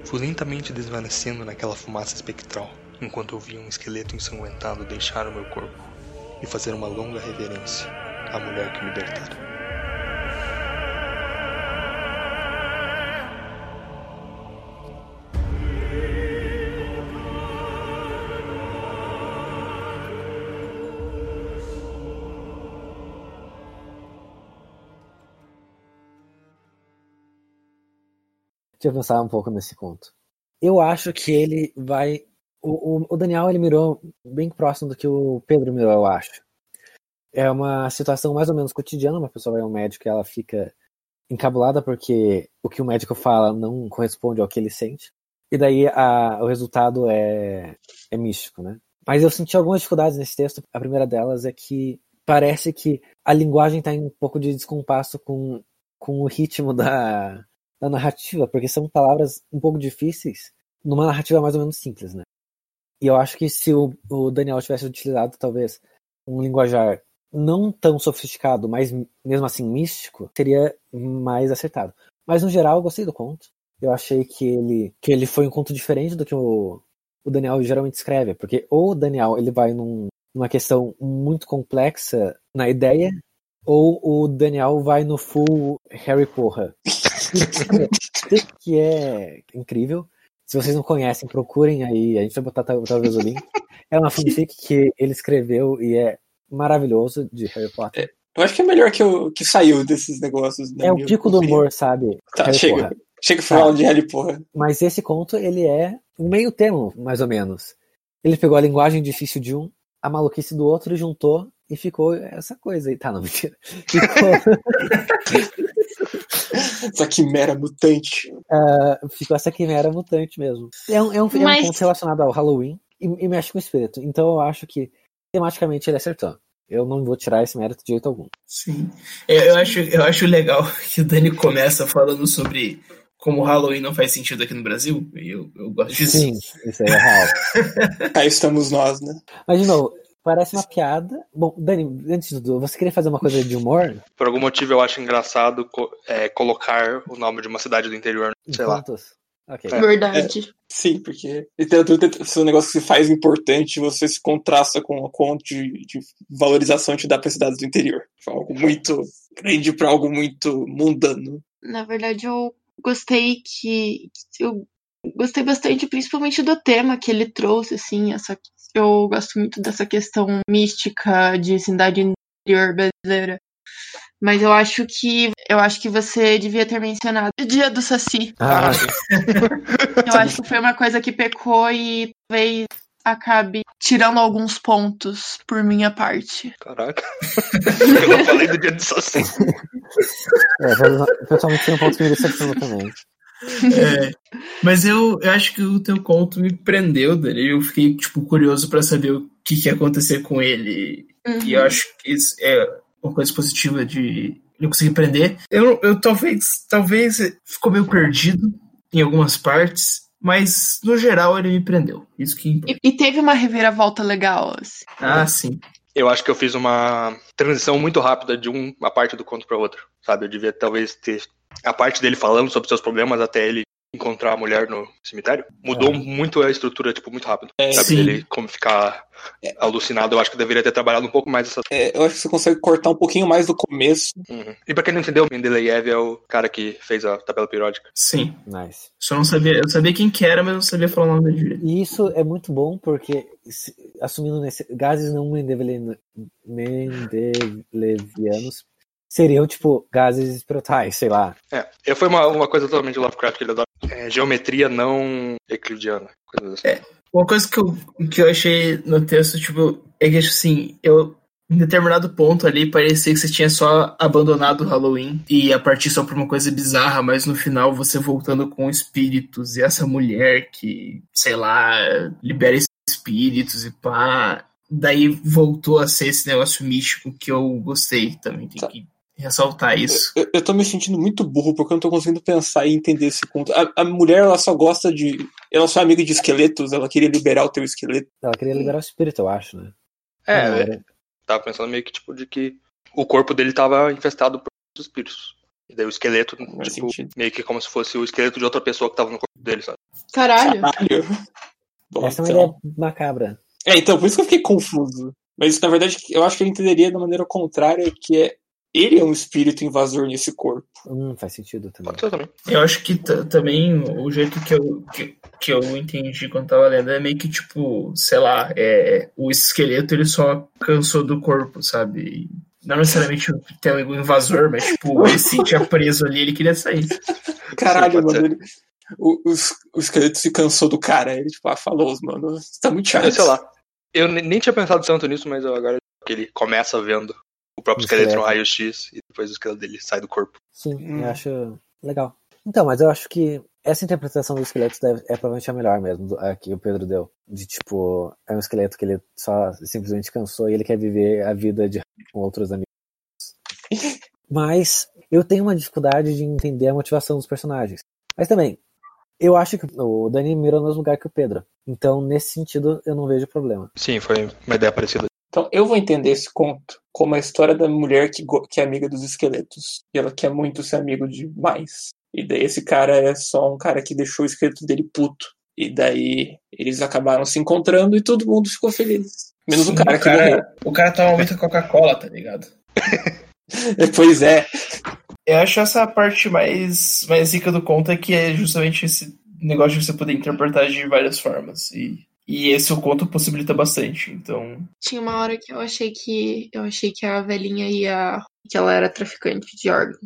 Fui lentamente desvanecendo naquela fumaça espectral, enquanto eu via um esqueleto ensanguentado deixar o meu corpo e fazer uma longa reverência à mulher que me libertara. Deixa eu pensar um pouco nesse conto. Eu acho que ele vai... O, o, o Daniel, ele mirou bem próximo do que o Pedro mirou, eu acho. É uma situação mais ou menos cotidiana. Uma pessoa vai ao médico e ela fica encabulada porque o que o médico fala não corresponde ao que ele sente. E daí a, o resultado é, é místico, né? Mas eu senti algumas dificuldades nesse texto. A primeira delas é que parece que a linguagem está em um pouco de descompasso com, com o ritmo da, da narrativa, porque são palavras um pouco difíceis numa narrativa mais ou menos simples, né? E eu acho que se o, o Daniel tivesse utilizado, talvez, um linguajar não tão sofisticado, mas mesmo assim místico, seria mais acertado. Mas, no geral, eu gostei do conto. eu achei que ele, que ele foi um conto diferente do que o, o Daniel geralmente escreve, porque ou o Daniel ele vai num, numa questão muito complexa na ideia, ou o Daniel vai no full Harry Porra. Isso que é incrível. Se vocês não conhecem, procurem aí. A gente vai botar talvez o link. É uma fanfic que ele escreveu e é maravilhoso, de Harry Potter. É, eu acho que é melhor que, eu, que saiu desses negócios. É o pico do humor, sabe? Tá, Harry chega. Porra. Chega o final tá. de Harry Porra. Mas esse conto, ele é um meio termo, mais ou menos. Ele pegou a linguagem difícil de um, a maluquice do outro e juntou e ficou essa coisa aí. Tá, não, mentira. Ficou... essa quimera mutante. Uh, ficou essa quimera mutante mesmo. É um, é um, Mas... é um conto relacionado ao Halloween e, e mexe com o espírito. Então eu acho que tematicamente ele acertou. Eu não vou tirar esse mérito de jeito algum. Sim. Eu acho, eu acho legal que o Dani começa falando sobre como o Halloween não faz sentido aqui no Brasil. E eu, eu gosto disso. Sim, isso aí é real. Aí estamos nós, né? Mas de novo, parece uma piada. Bom, Dani, antes de tudo, você queria fazer uma coisa de humor? Por algum motivo eu acho engraçado co- é, colocar o nome de uma cidade do interior, sei lá. Okay. É, verdade. É, sim, porque literatura é um negócio que se faz importante, você se contrasta com o conto de, de valorização que dá para cidades do interior. Algo muito grande para algo muito mundano. Na verdade, eu gostei que... Eu gostei bastante, principalmente do tema que ele trouxe, assim, essa... Eu gosto muito dessa questão mística de cidade interior brasileira. Mas eu acho que eu acho que você devia ter mencionado o dia do Saci. Ah. Eu acho que foi uma coisa que pecou e talvez acabe tirando alguns pontos por minha parte. Caraca. Eu não falei do dia do Saci. É, pessoalmente tem um ponto de decepção também. É, mas eu, eu acho que o teu conto me prendeu, Dani. Eu fiquei tipo, curioso pra saber o que, que ia acontecer com ele. Uhum. E eu acho que isso é uma coisa positiva de eu conseguir prender. Eu, eu talvez, talvez ficou meio perdido em algumas partes, mas no geral ele me prendeu. Isso que e, e teve uma reviravolta legal. Assim. Ah, sim. Eu acho que eu fiz uma transição muito rápida de uma parte do conto pra outra, sabe? Eu devia talvez ter a parte dele falando sobre seus problemas até ele encontrar a mulher no cemitério. Mudou é. muito a estrutura, tipo, muito rápido. É, sabe, sim. Ele como ficar é. alucinado, eu acho que eu deveria ter trabalhado um pouco mais essa... É, eu acho que você consegue cortar um pouquinho mais do começo. Uhum. E pra quem não entendeu, Mendeleev é o cara que fez a tabela periódica. Sim. Nice. Só não sabia, eu sabia quem que era, mas não sabia falar o nome dele. E isso é muito bom, porque se, assumindo nesse, gases não mendelevianos seriam, tipo, gases espirituais, sei lá. É, foi uma, uma coisa totalmente de Lovecraft, que ele adora. É, geometria não euclidiana. Coisa assim. É, uma coisa que eu, que eu achei no texto, tipo, é que, assim, eu, em determinado ponto ali, parecia que você tinha só abandonado o Halloween e ia partir só pra uma coisa bizarra, mas no final você voltando com espíritos e essa mulher que, sei lá, libera espíritos e pá. Daí voltou a ser esse negócio místico que eu gostei também, tem que ressaltar isso. Eu, eu tô me sentindo muito burro, porque eu não tô conseguindo pensar e entender esse conto. A, a mulher, ela só gosta de... Ela só é amiga de esqueletos, ela queria liberar o teu esqueleto. Ela queria liberar o espírito, eu acho, né? É, é, tava pensando meio que, tipo, de que o corpo dele tava infestado por espíritos. E daí o esqueleto, tipo, meio que como se fosse o esqueleto de outra pessoa que tava no corpo dele, sabe? Caralho! Caralho. Bom, essa é uma ideia macabra. É, então, por isso que eu fiquei confuso. Mas, na verdade, eu acho que eu entenderia da maneira contrária, que é ele é um espírito invasor nesse corpo. Hum, faz sentido também. Eu acho que t- também o jeito que eu, que, que eu entendi quando tava lendo é meio que, tipo, sei lá, é, o esqueleto ele só cansou do corpo, sabe? Não necessariamente tem algum invasor, mas, tipo, ele se tinha preso ali, ele queria sair. Caralho, sim, mano, ele... O, o, o esqueleto se cansou do cara. Ele, tipo, ah, falou, mano, você tá muito chato. Sei lá. Eu nem tinha pensado tanto nisso, mas agora que ele começa vendo o próprio esqueleto, esqueleto no raio-x e depois o esqueleto dele sai do corpo. Sim, hum. eu acho legal. Então, mas eu acho que essa interpretação do esqueleto deve, é provavelmente a melhor mesmo, a que o Pedro deu. De tipo, é um esqueleto que ele só simplesmente cansou e ele quer viver a vida de com outros amigos. Mas eu tenho uma dificuldade de entender a motivação dos personagens. Mas também, eu acho que o Dani mirou no mesmo lugar que o Pedro. Então, nesse sentido, eu não vejo problema. Sim, foi uma ideia parecida. Então, eu vou entender esse conto como a história da mulher que, go- que é amiga dos esqueletos. E ela quer muito ser amiga de mais. E daí esse cara é só um cara que deixou o escrito dele puto. E daí eles acabaram se encontrando e todo mundo ficou feliz. Menos Sim, o cara o que cara, morreu. O cara toma muita Coca-Cola, tá ligado? Pois é. Eu acho essa parte mais, mais rica do conto é que é justamente esse negócio de você poder interpretar de várias formas. E, e esse o conto possibilita bastante, então... Tinha uma hora que eu achei que, eu achei que a velhinha ia... que ela era traficante de órgãos.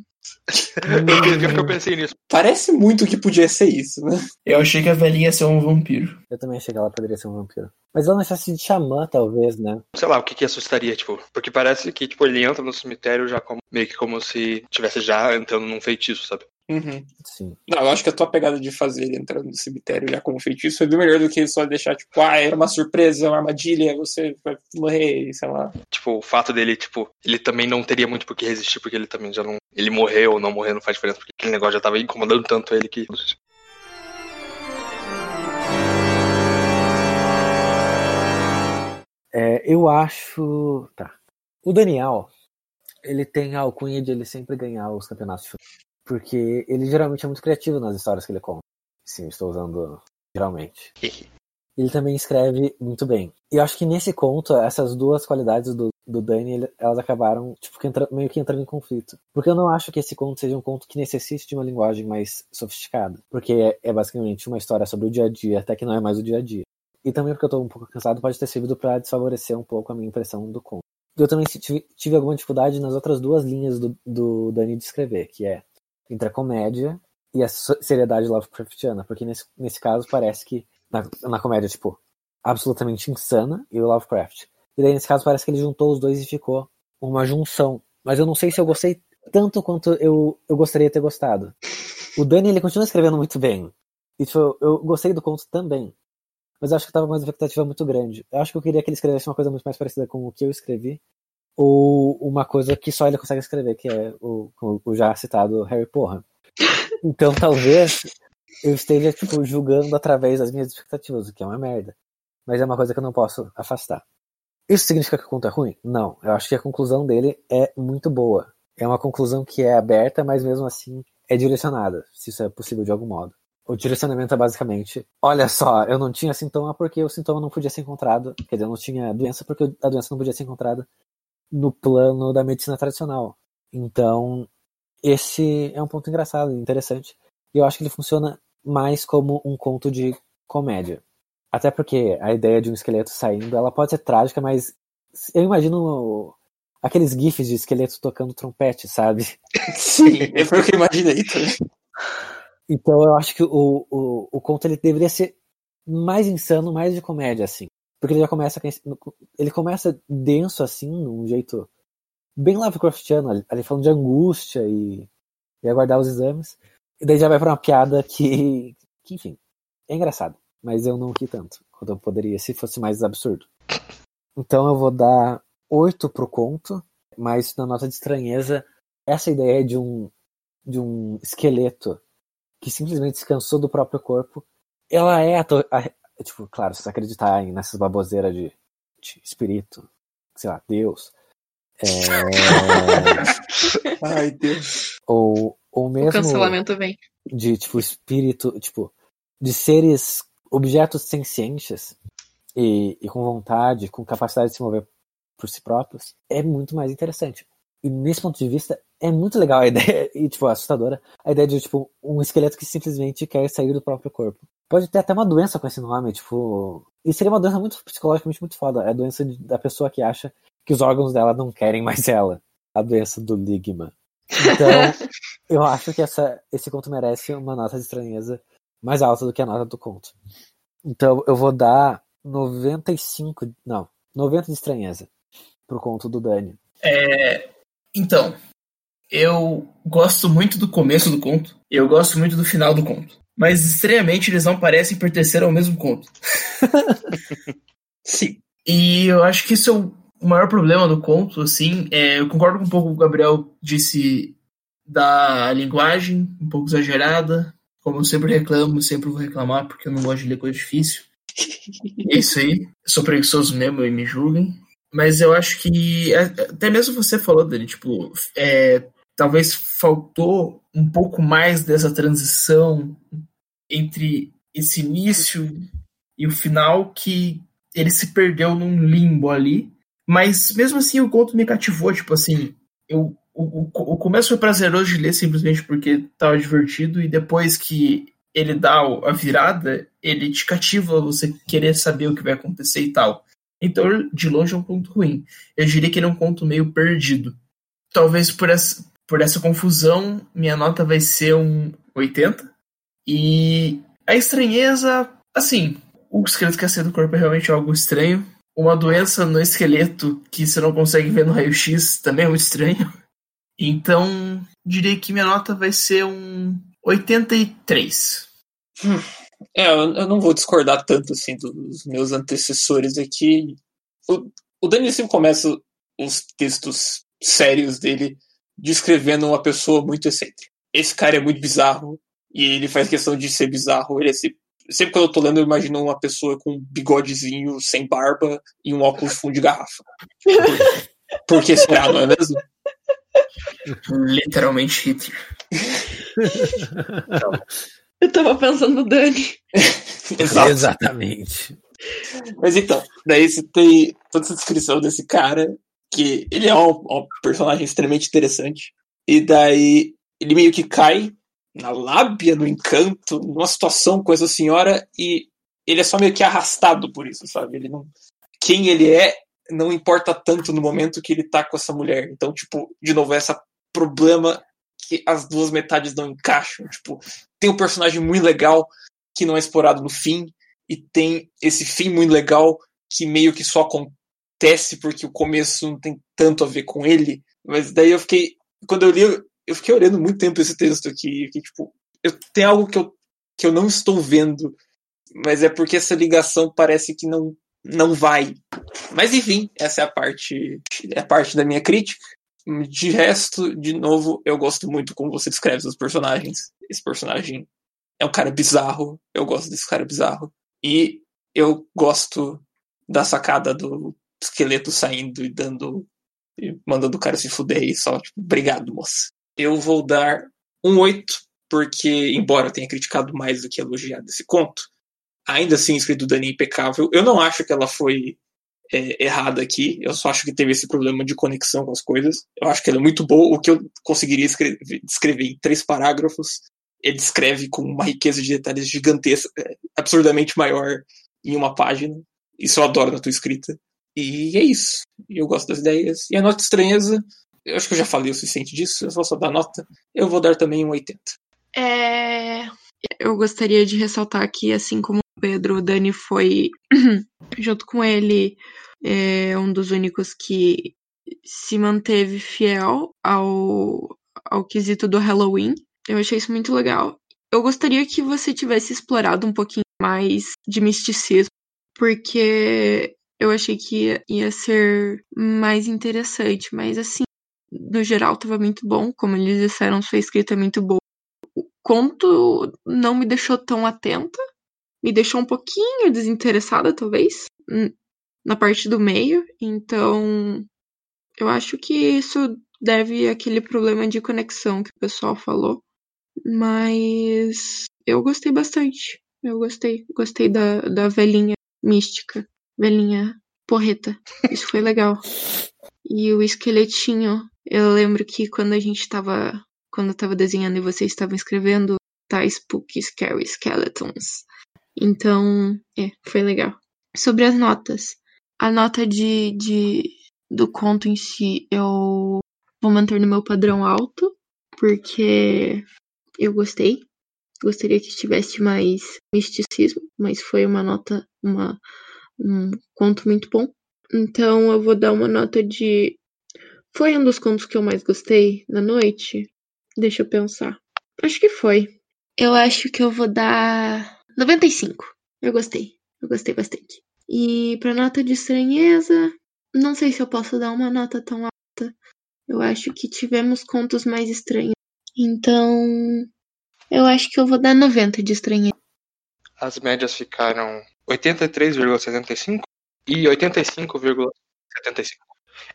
Eu pensei nisso. Parece muito que podia ser isso, né? Eu achei que a velhinha ia ser um vampiro. Eu também achei que ela poderia ser um vampiro. Mas ela não achasse de xamã, talvez, né? Sei lá, o que que assustaria, tipo... Porque parece que, tipo, ele entra no cemitério já como... meio que como se tivesse já entrando num feitiço, sabe? Uhum. Sim. Não, eu acho que a tua pegada de fazer ele entrando no cemitério já como feitiço foi bem melhor do que só deixar, tipo, ah, era uma surpresa, uma armadilha, você vai morrer, sei lá. Tipo, o fato dele, tipo, ele também não teria muito por que resistir, porque ele também já não... Ele morreu ou não morreu não faz diferença, porque aquele negócio já tava incomodando tanto ele que... É, eu acho... Tá. O Daniel, ele tem a alcunha de ele sempre ganhar os campeonatos de futebol. Porque ele geralmente é muito criativo nas histórias que ele conta. Sim, estou usando geralmente. Ele também escreve muito bem. E eu acho que nesse conto, essas duas qualidades do, do Dani, elas acabaram tipo, que entra, meio que entrando em conflito. Porque eu não acho que esse conto seja um conto que necessite de uma linguagem mais sofisticada. Porque é, é basicamente uma história sobre o dia a dia, até que não é mais o dia a dia. E também porque eu estou um pouco cansado, pode ter servido para desfavorecer um pouco a minha impressão do conto. Eu também tive, tive alguma dificuldade nas outras duas linhas do, do Dani de escrever, que é entre a comédia e a seriedade Lovecraftiana, porque nesse, nesse caso parece que na, na comédia, tipo, absolutamente insana, e o Lovecraft. E daí nesse caso parece que ele juntou os dois e ficou uma junção. Mas eu não sei se eu gostei tanto quanto eu, eu gostaria de ter gostado. O Dani, ele continua escrevendo muito bem. E tipo, eu, eu gostei do conto também. Mas eu acho que tava com uma expectativa muito grande. Eu acho que eu queria que ele escrevesse uma coisa muito mais parecida com o que eu escrevi, ou uma coisa que só ele consegue escrever, que é o, o já citado Harry Porra. Então talvez eu esteja tipo, julgando através das minhas expectativas, o que é uma merda. Mas é uma coisa que eu não posso afastar. Isso significa que o conto é ruim? Não. Eu acho que a conclusão dele é muito boa. É uma conclusão que é aberta, mas mesmo assim é direcionada, se isso é possível de algum modo. O direcionamento é basicamente, olha só, eu não tinha sintoma porque o sintoma não podia ser encontrado, quer dizer, eu não tinha doença porque a doença não podia ser encontrada no plano da medicina tradicional. Então, esse é um ponto engraçado e interessante. E eu acho que ele funciona mais como um conto de comédia. Até porque a ideia de um esqueleto saindo, ela pode ser trágica, mas eu imagino aqueles gifs de esqueleto tocando trompete, sabe? Sim, é porque eu imaginei também. Então, eu acho que o, o, o conto ele deveria ser mais insano, mais de comédia, assim. Porque ele já começa... Ele começa denso, assim, num jeito bem Lovecraftiano, ali falando de angústia e, e aguardar os exames. E daí já vai pra uma piada que... que enfim, é engraçado. Mas eu não ri tanto quanto eu poderia, se fosse mais absurdo. Então eu vou dar oito pro conto, mas na nota de estranheza, essa ideia de um, de um esqueleto que simplesmente se cansou do próprio corpo, ela é a... To- a Tipo, claro, se você acreditar em, nessas baboseiras de, de espírito, sei lá, Deus. É... Ai, Deus. Ou, ou mesmo. O cancelamento vem. De, tipo, espírito, tipo, de seres, objetos sencientes e, e com vontade, com capacidade de se mover por si próprios, é muito mais interessante. E nesse ponto de vista, é muito legal a ideia, e, tipo, assustadora, a ideia de, tipo, um esqueleto que simplesmente quer sair do próprio corpo. Pode ter até uma doença com esse nome, tipo... E seria uma doença muito psicologicamente muito foda. É a doença da pessoa que acha que os órgãos dela não querem mais ela. A doença do Ligma. Então, eu acho que essa, esse conto merece uma nota de estranheza mais alta do que a nota do conto. Então, eu vou dar noventa e cinco... Não, noventa de estranheza pro conto do Dani. É... Então, eu gosto muito do começo do conto. Eu gosto muito do final do conto. Mas, estranhamente, eles não parecem pertencer ao mesmo conto. Sim. E eu acho que isso é o maior problema do conto, assim. É, eu concordo com um pouco o que o Gabriel disse da linguagem, um pouco exagerada. Como eu sempre reclamo, sempre vou reclamar, porque eu não gosto de ler coisa difícil. É isso aí. Eu sou preguiçoso mesmo e me julguem. Mas eu acho que... Até mesmo você falou, Dani, tipo... É, talvez faltou... um pouco mais dessa transição entre esse início e o final, que ele se perdeu num limbo ali. Mas mesmo assim o conto me cativou, tipo assim, eu, o, o, o começo foi prazeroso de ler simplesmente porque tava divertido, e depois que ele dá a virada, ele te cativa, você querer saber o que vai acontecer e tal. Então, de longe é um conto ruim. Eu diria que ele é um conto meio perdido. Talvez por essa, por essa confusão, minha nota vai ser um oitenta. E a estranheza, assim, o esqueleto que é do corpo é realmente algo estranho. Uma doença no esqueleto que você não consegue ver no raio-x também é muito estranho. Então, diria que minha nota vai ser um oitenta e três. Hum. É, eu não vou discordar tanto assim dos meus antecessores aqui. O, o Daniel sempre começa os textos sérios dele descrevendo uma pessoa muito excêntrica. Esse cara é muito bizarro e ele faz questão de ser bizarro. Ele é sempre, sempre que eu tô lendo, eu imagino uma pessoa com um bigodezinho, sem barba e um óculos fundo de garrafa. Por que será, não é mesmo? Literalmente Hitler. Então, eu tava pensando no Dani. Exatamente. Mas então, daí você tem toda essa descrição desse cara, que ele é um, um personagem extremamente interessante, e daí ele meio que cai na lábia, no encanto, numa situação com essa senhora, e ele é só meio que arrastado por isso, sabe? Ele não... Quem ele é não importa tanto no momento que ele tá com essa mulher. Então, tipo, de novo, é esse problema que as duas metades não encaixam. Tipo, tem um personagem muito legal que não é explorado no fim, e tem esse fim muito legal que meio que só acontece porque o começo não tem tanto a ver com ele. Mas daí eu fiquei... Quando eu li, eu fiquei olhando muito tempo esse texto aqui, e fiquei tipo... Eu, tem algo que eu, que eu não estou vendo, mas é porque essa ligação parece que não, não vai. Mas enfim, essa é a parte, é a parte da minha crítica. De resto, de novo, eu gosto muito como você descreve os personagens. Esse personagem é um cara bizarro. Eu gosto desse cara bizarro. E eu gosto da sacada do esqueleto saindo e dando... E mandando o cara se fuder e só, tipo, obrigado, moça. Eu vou dar um oito, porque, embora eu tenha criticado mais do que elogiado esse conto, ainda assim, escrito do Dani impecável. Eu não acho que ela foi... É, errada aqui, eu só acho que teve esse problema de conexão com as coisas. Eu acho que ela é muito boa. O que eu conseguiria escrever, descrever em três parágrafos, ele descreve com uma riqueza de detalhes gigantesca, é, absurdamente maior em uma página. Isso eu adoro na tua escrita. E é isso. Eu gosto das ideias. E a nota estranheza, eu acho que eu já falei o suficiente disso, eu vou só dar nota. Eu vou dar também um oitenta. É... Eu gostaria de ressaltar que, assim como Pedro, o Dani foi, junto com ele, é um dos únicos que se manteve fiel ao, ao quesito do Halloween. Eu achei isso muito legal. Eu gostaria que você tivesse explorado um pouquinho mais de misticismo, porque eu achei que ia, ia ser mais interessante. Mas, assim, no geral, estava muito bom. Como eles disseram, sua escrita é muito boa. O conto não me deixou tão atenta. Me deixou um pouquinho desinteressada, talvez, na parte do meio. Então, eu acho que isso deve àquele problema de conexão que o pessoal falou. Mas eu gostei bastante. Eu gostei. Gostei da, da velhinha mística. Velhinha porreta. Isso foi legal. E o esqueletinho. Eu lembro que quando a gente tava... Quando eu tava desenhando e vocês estavam escrevendo, tá, Spook, Scary Skeletons. Então, é, foi legal. Sobre as notas. A nota de, de, do conto em si, eu vou manter no meu padrão alto, porque eu gostei. Gostaria que tivesse mais misticismo, mas foi uma nota, uma, um conto muito bom. Então, eu vou dar uma nota de... Foi um dos contos que eu mais gostei na noite? Deixa eu pensar. Acho que foi. Eu acho que eu vou dar... noventa e cinco. Eu gostei. Eu gostei bastante. E pra nota de estranheza, não sei se eu posso dar uma nota tão alta. Eu acho que tivemos contos mais estranhos. Então, eu acho que eu vou dar noventa de estranheza. As médias ficaram oitenta e três vírgula setenta e cinco e oitenta e cinco vírgula setenta e cinco.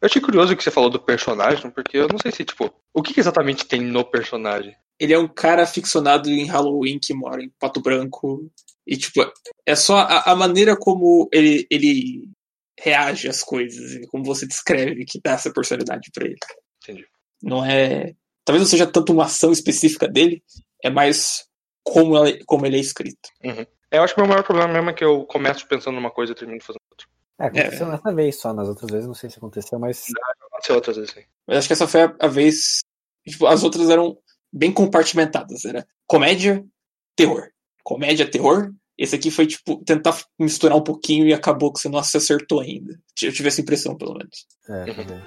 Eu achei curioso o que você falou do personagem, porque eu não sei se, tipo, o que exatamente tem no personagem. ele é um cara ficcionado em Halloween que mora em Pato Branco. E, tipo, é só a, a maneira como ele, ele reage às coisas, como você descreve, que dá essa personalidade pra ele. Entendi. Não é... Talvez não seja tanto uma ação específica dele, é mais como, ela, como ele é escrito. Uhum. Eu acho que o meu maior problema mesmo é que eu começo pensando numa coisa e termino fazendo outra. É, aconteceu é. nessa vez só, nas outras vezes não sei se aconteceu, mas... Não, aconteceu outras vezes, sim. Mas acho que essa foi a, a vez... Tipo, as outras eram bem compartimentadas, era comédia, terror. Comédia, terror. Esse aqui foi, tipo, tentar misturar um pouquinho e acabou que você não se acertou ainda. Eu tive essa impressão, pelo menos. É, uhum.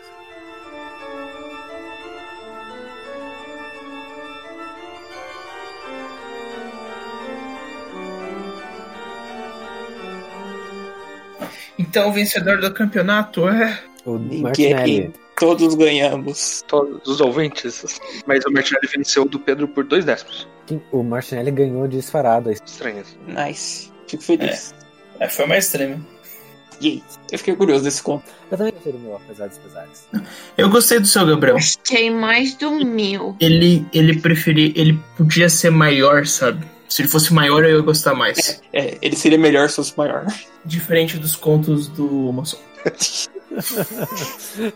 Então, o vencedor do campeonato é... O Martinelli. Todos ganhamos. Todos os ouvintes. Mas o Martinelli venceu do Pedro por dois décimos. O Martinelli ganhou disparado. Estranho. Nice. Fico feliz. É, é foi mais estranho. Yay. Eu fiquei curioso desse conto. Eu também gostei do meu, apesar dos pesares. Eu gostei do seu, Gabriel. Gostei mais do meu. Ele, ele preferia... Ele podia ser maior, sabe? Se ele fosse maior, eu ia gostar mais. É, é, ele seria melhor se fosse maior. Diferente dos contos do Homo Sol.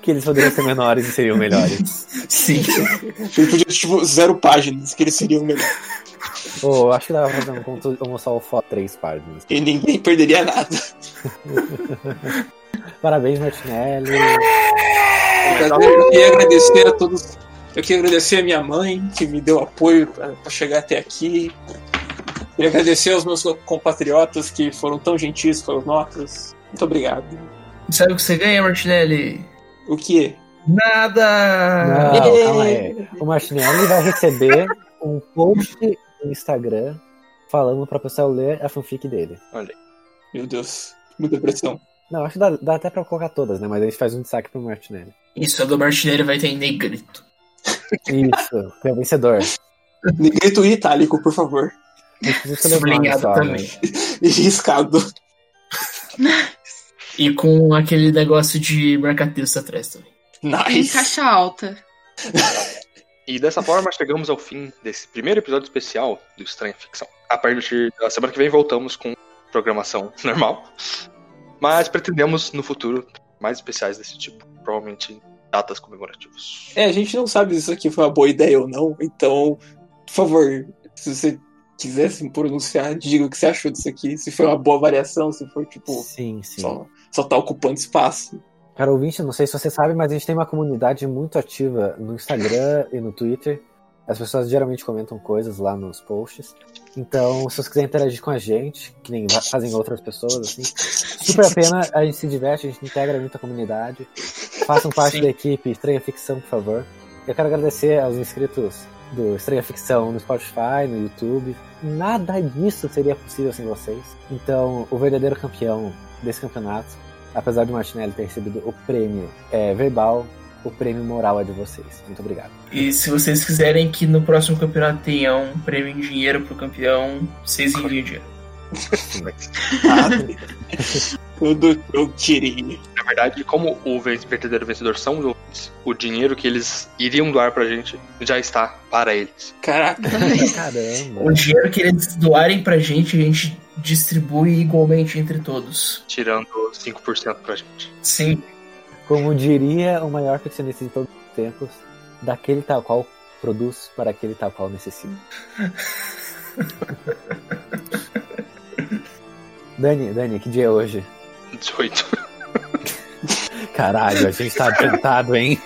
Que eles poderiam ser menores e seriam melhores. Sim. Ele podia ter, tipo, zero páginas, que eles seriam melhores. Oh, acho que dava pra fazer um conto Homo Sol só três páginas. E ninguém perderia nada. Parabéns, Martinelli. Eu queria agradecer a todos. Eu queria agradecer a minha mãe, que me deu apoio pra chegar até aqui. E agradecer aos meus compatriotas que foram tão gentis com as notas. Muito obrigado. Sabe o que você ganha, Martinelli? O quê? Nada! Não, calma aí. O Martinelli vai receber um post no Instagram falando pra pessoa ler a fanfic dele. Olha. Meu Deus, muita pressão. Não, acho que dá, dá até pra colocar todas, né? Mas a gente faz um destaque pro Martinelli. Isso, a do Martinelli vai ter em negrito. Isso, é o vencedor. Negrito e itálico, por favor. Sublinhado também. E riscado. E com aquele negócio de marca-texto atrás também. Nice. Em caixa alta. E dessa forma chegamos ao fim desse primeiro episódio especial do Estranha Ficção. A partir da semana que vem voltamos com programação normal. Mas pretendemos no futuro mais especiais desse tipo. Provavelmente datas comemorativas. É, a gente não sabe se isso aqui foi uma boa ideia ou não, então, por favor, se você quiser se pronunciar, diga o que você achou disso aqui, se foi uma boa variação, se foi, tipo, sim, sim. Só, só tá ocupando espaço. Cara, ouvinte, não sei se você sabe, mas a gente tem uma comunidade muito ativa no Instagram e no Twitter. As pessoas geralmente comentam coisas lá nos posts. Então, se vocês quiserem interagir com a gente, que nem fazem outras pessoas, assim, super a pena, a gente se diverte, a gente integra muito a comunidade. Façam parte Sim. da equipe Estranha Ficção, por favor. Eu quero agradecer aos inscritos do Estranha Ficção no Spotify, no YouTube. Nada disso seria possível sem vocês. Então, o verdadeiro campeão desse campeonato, apesar de Martinelli ter recebido o prêmio é, verbal, o prêmio moral é de vocês. Muito obrigado. E se vocês quiserem que no próximo campeonato tenha um prêmio em dinheiro pro campeão, vocês enviam dinheiro. Tudo eu tirei. Na verdade, como o verdadeiro vencedor são os ouvintes, o dinheiro que eles iriam doar pra gente já está para eles. Caraca. Caramba. O dinheiro que eles doarem pra gente, a gente distribui igualmente entre todos. Tirando cinco por cento pra gente. Sim. Como diria o maior ficcionista de todos os tempos, daquele tal qual produz para aquele tal qual necessita. Dani, Dani, que dia é hoje? dezoito. Caralho, a gente tá tentado, hein?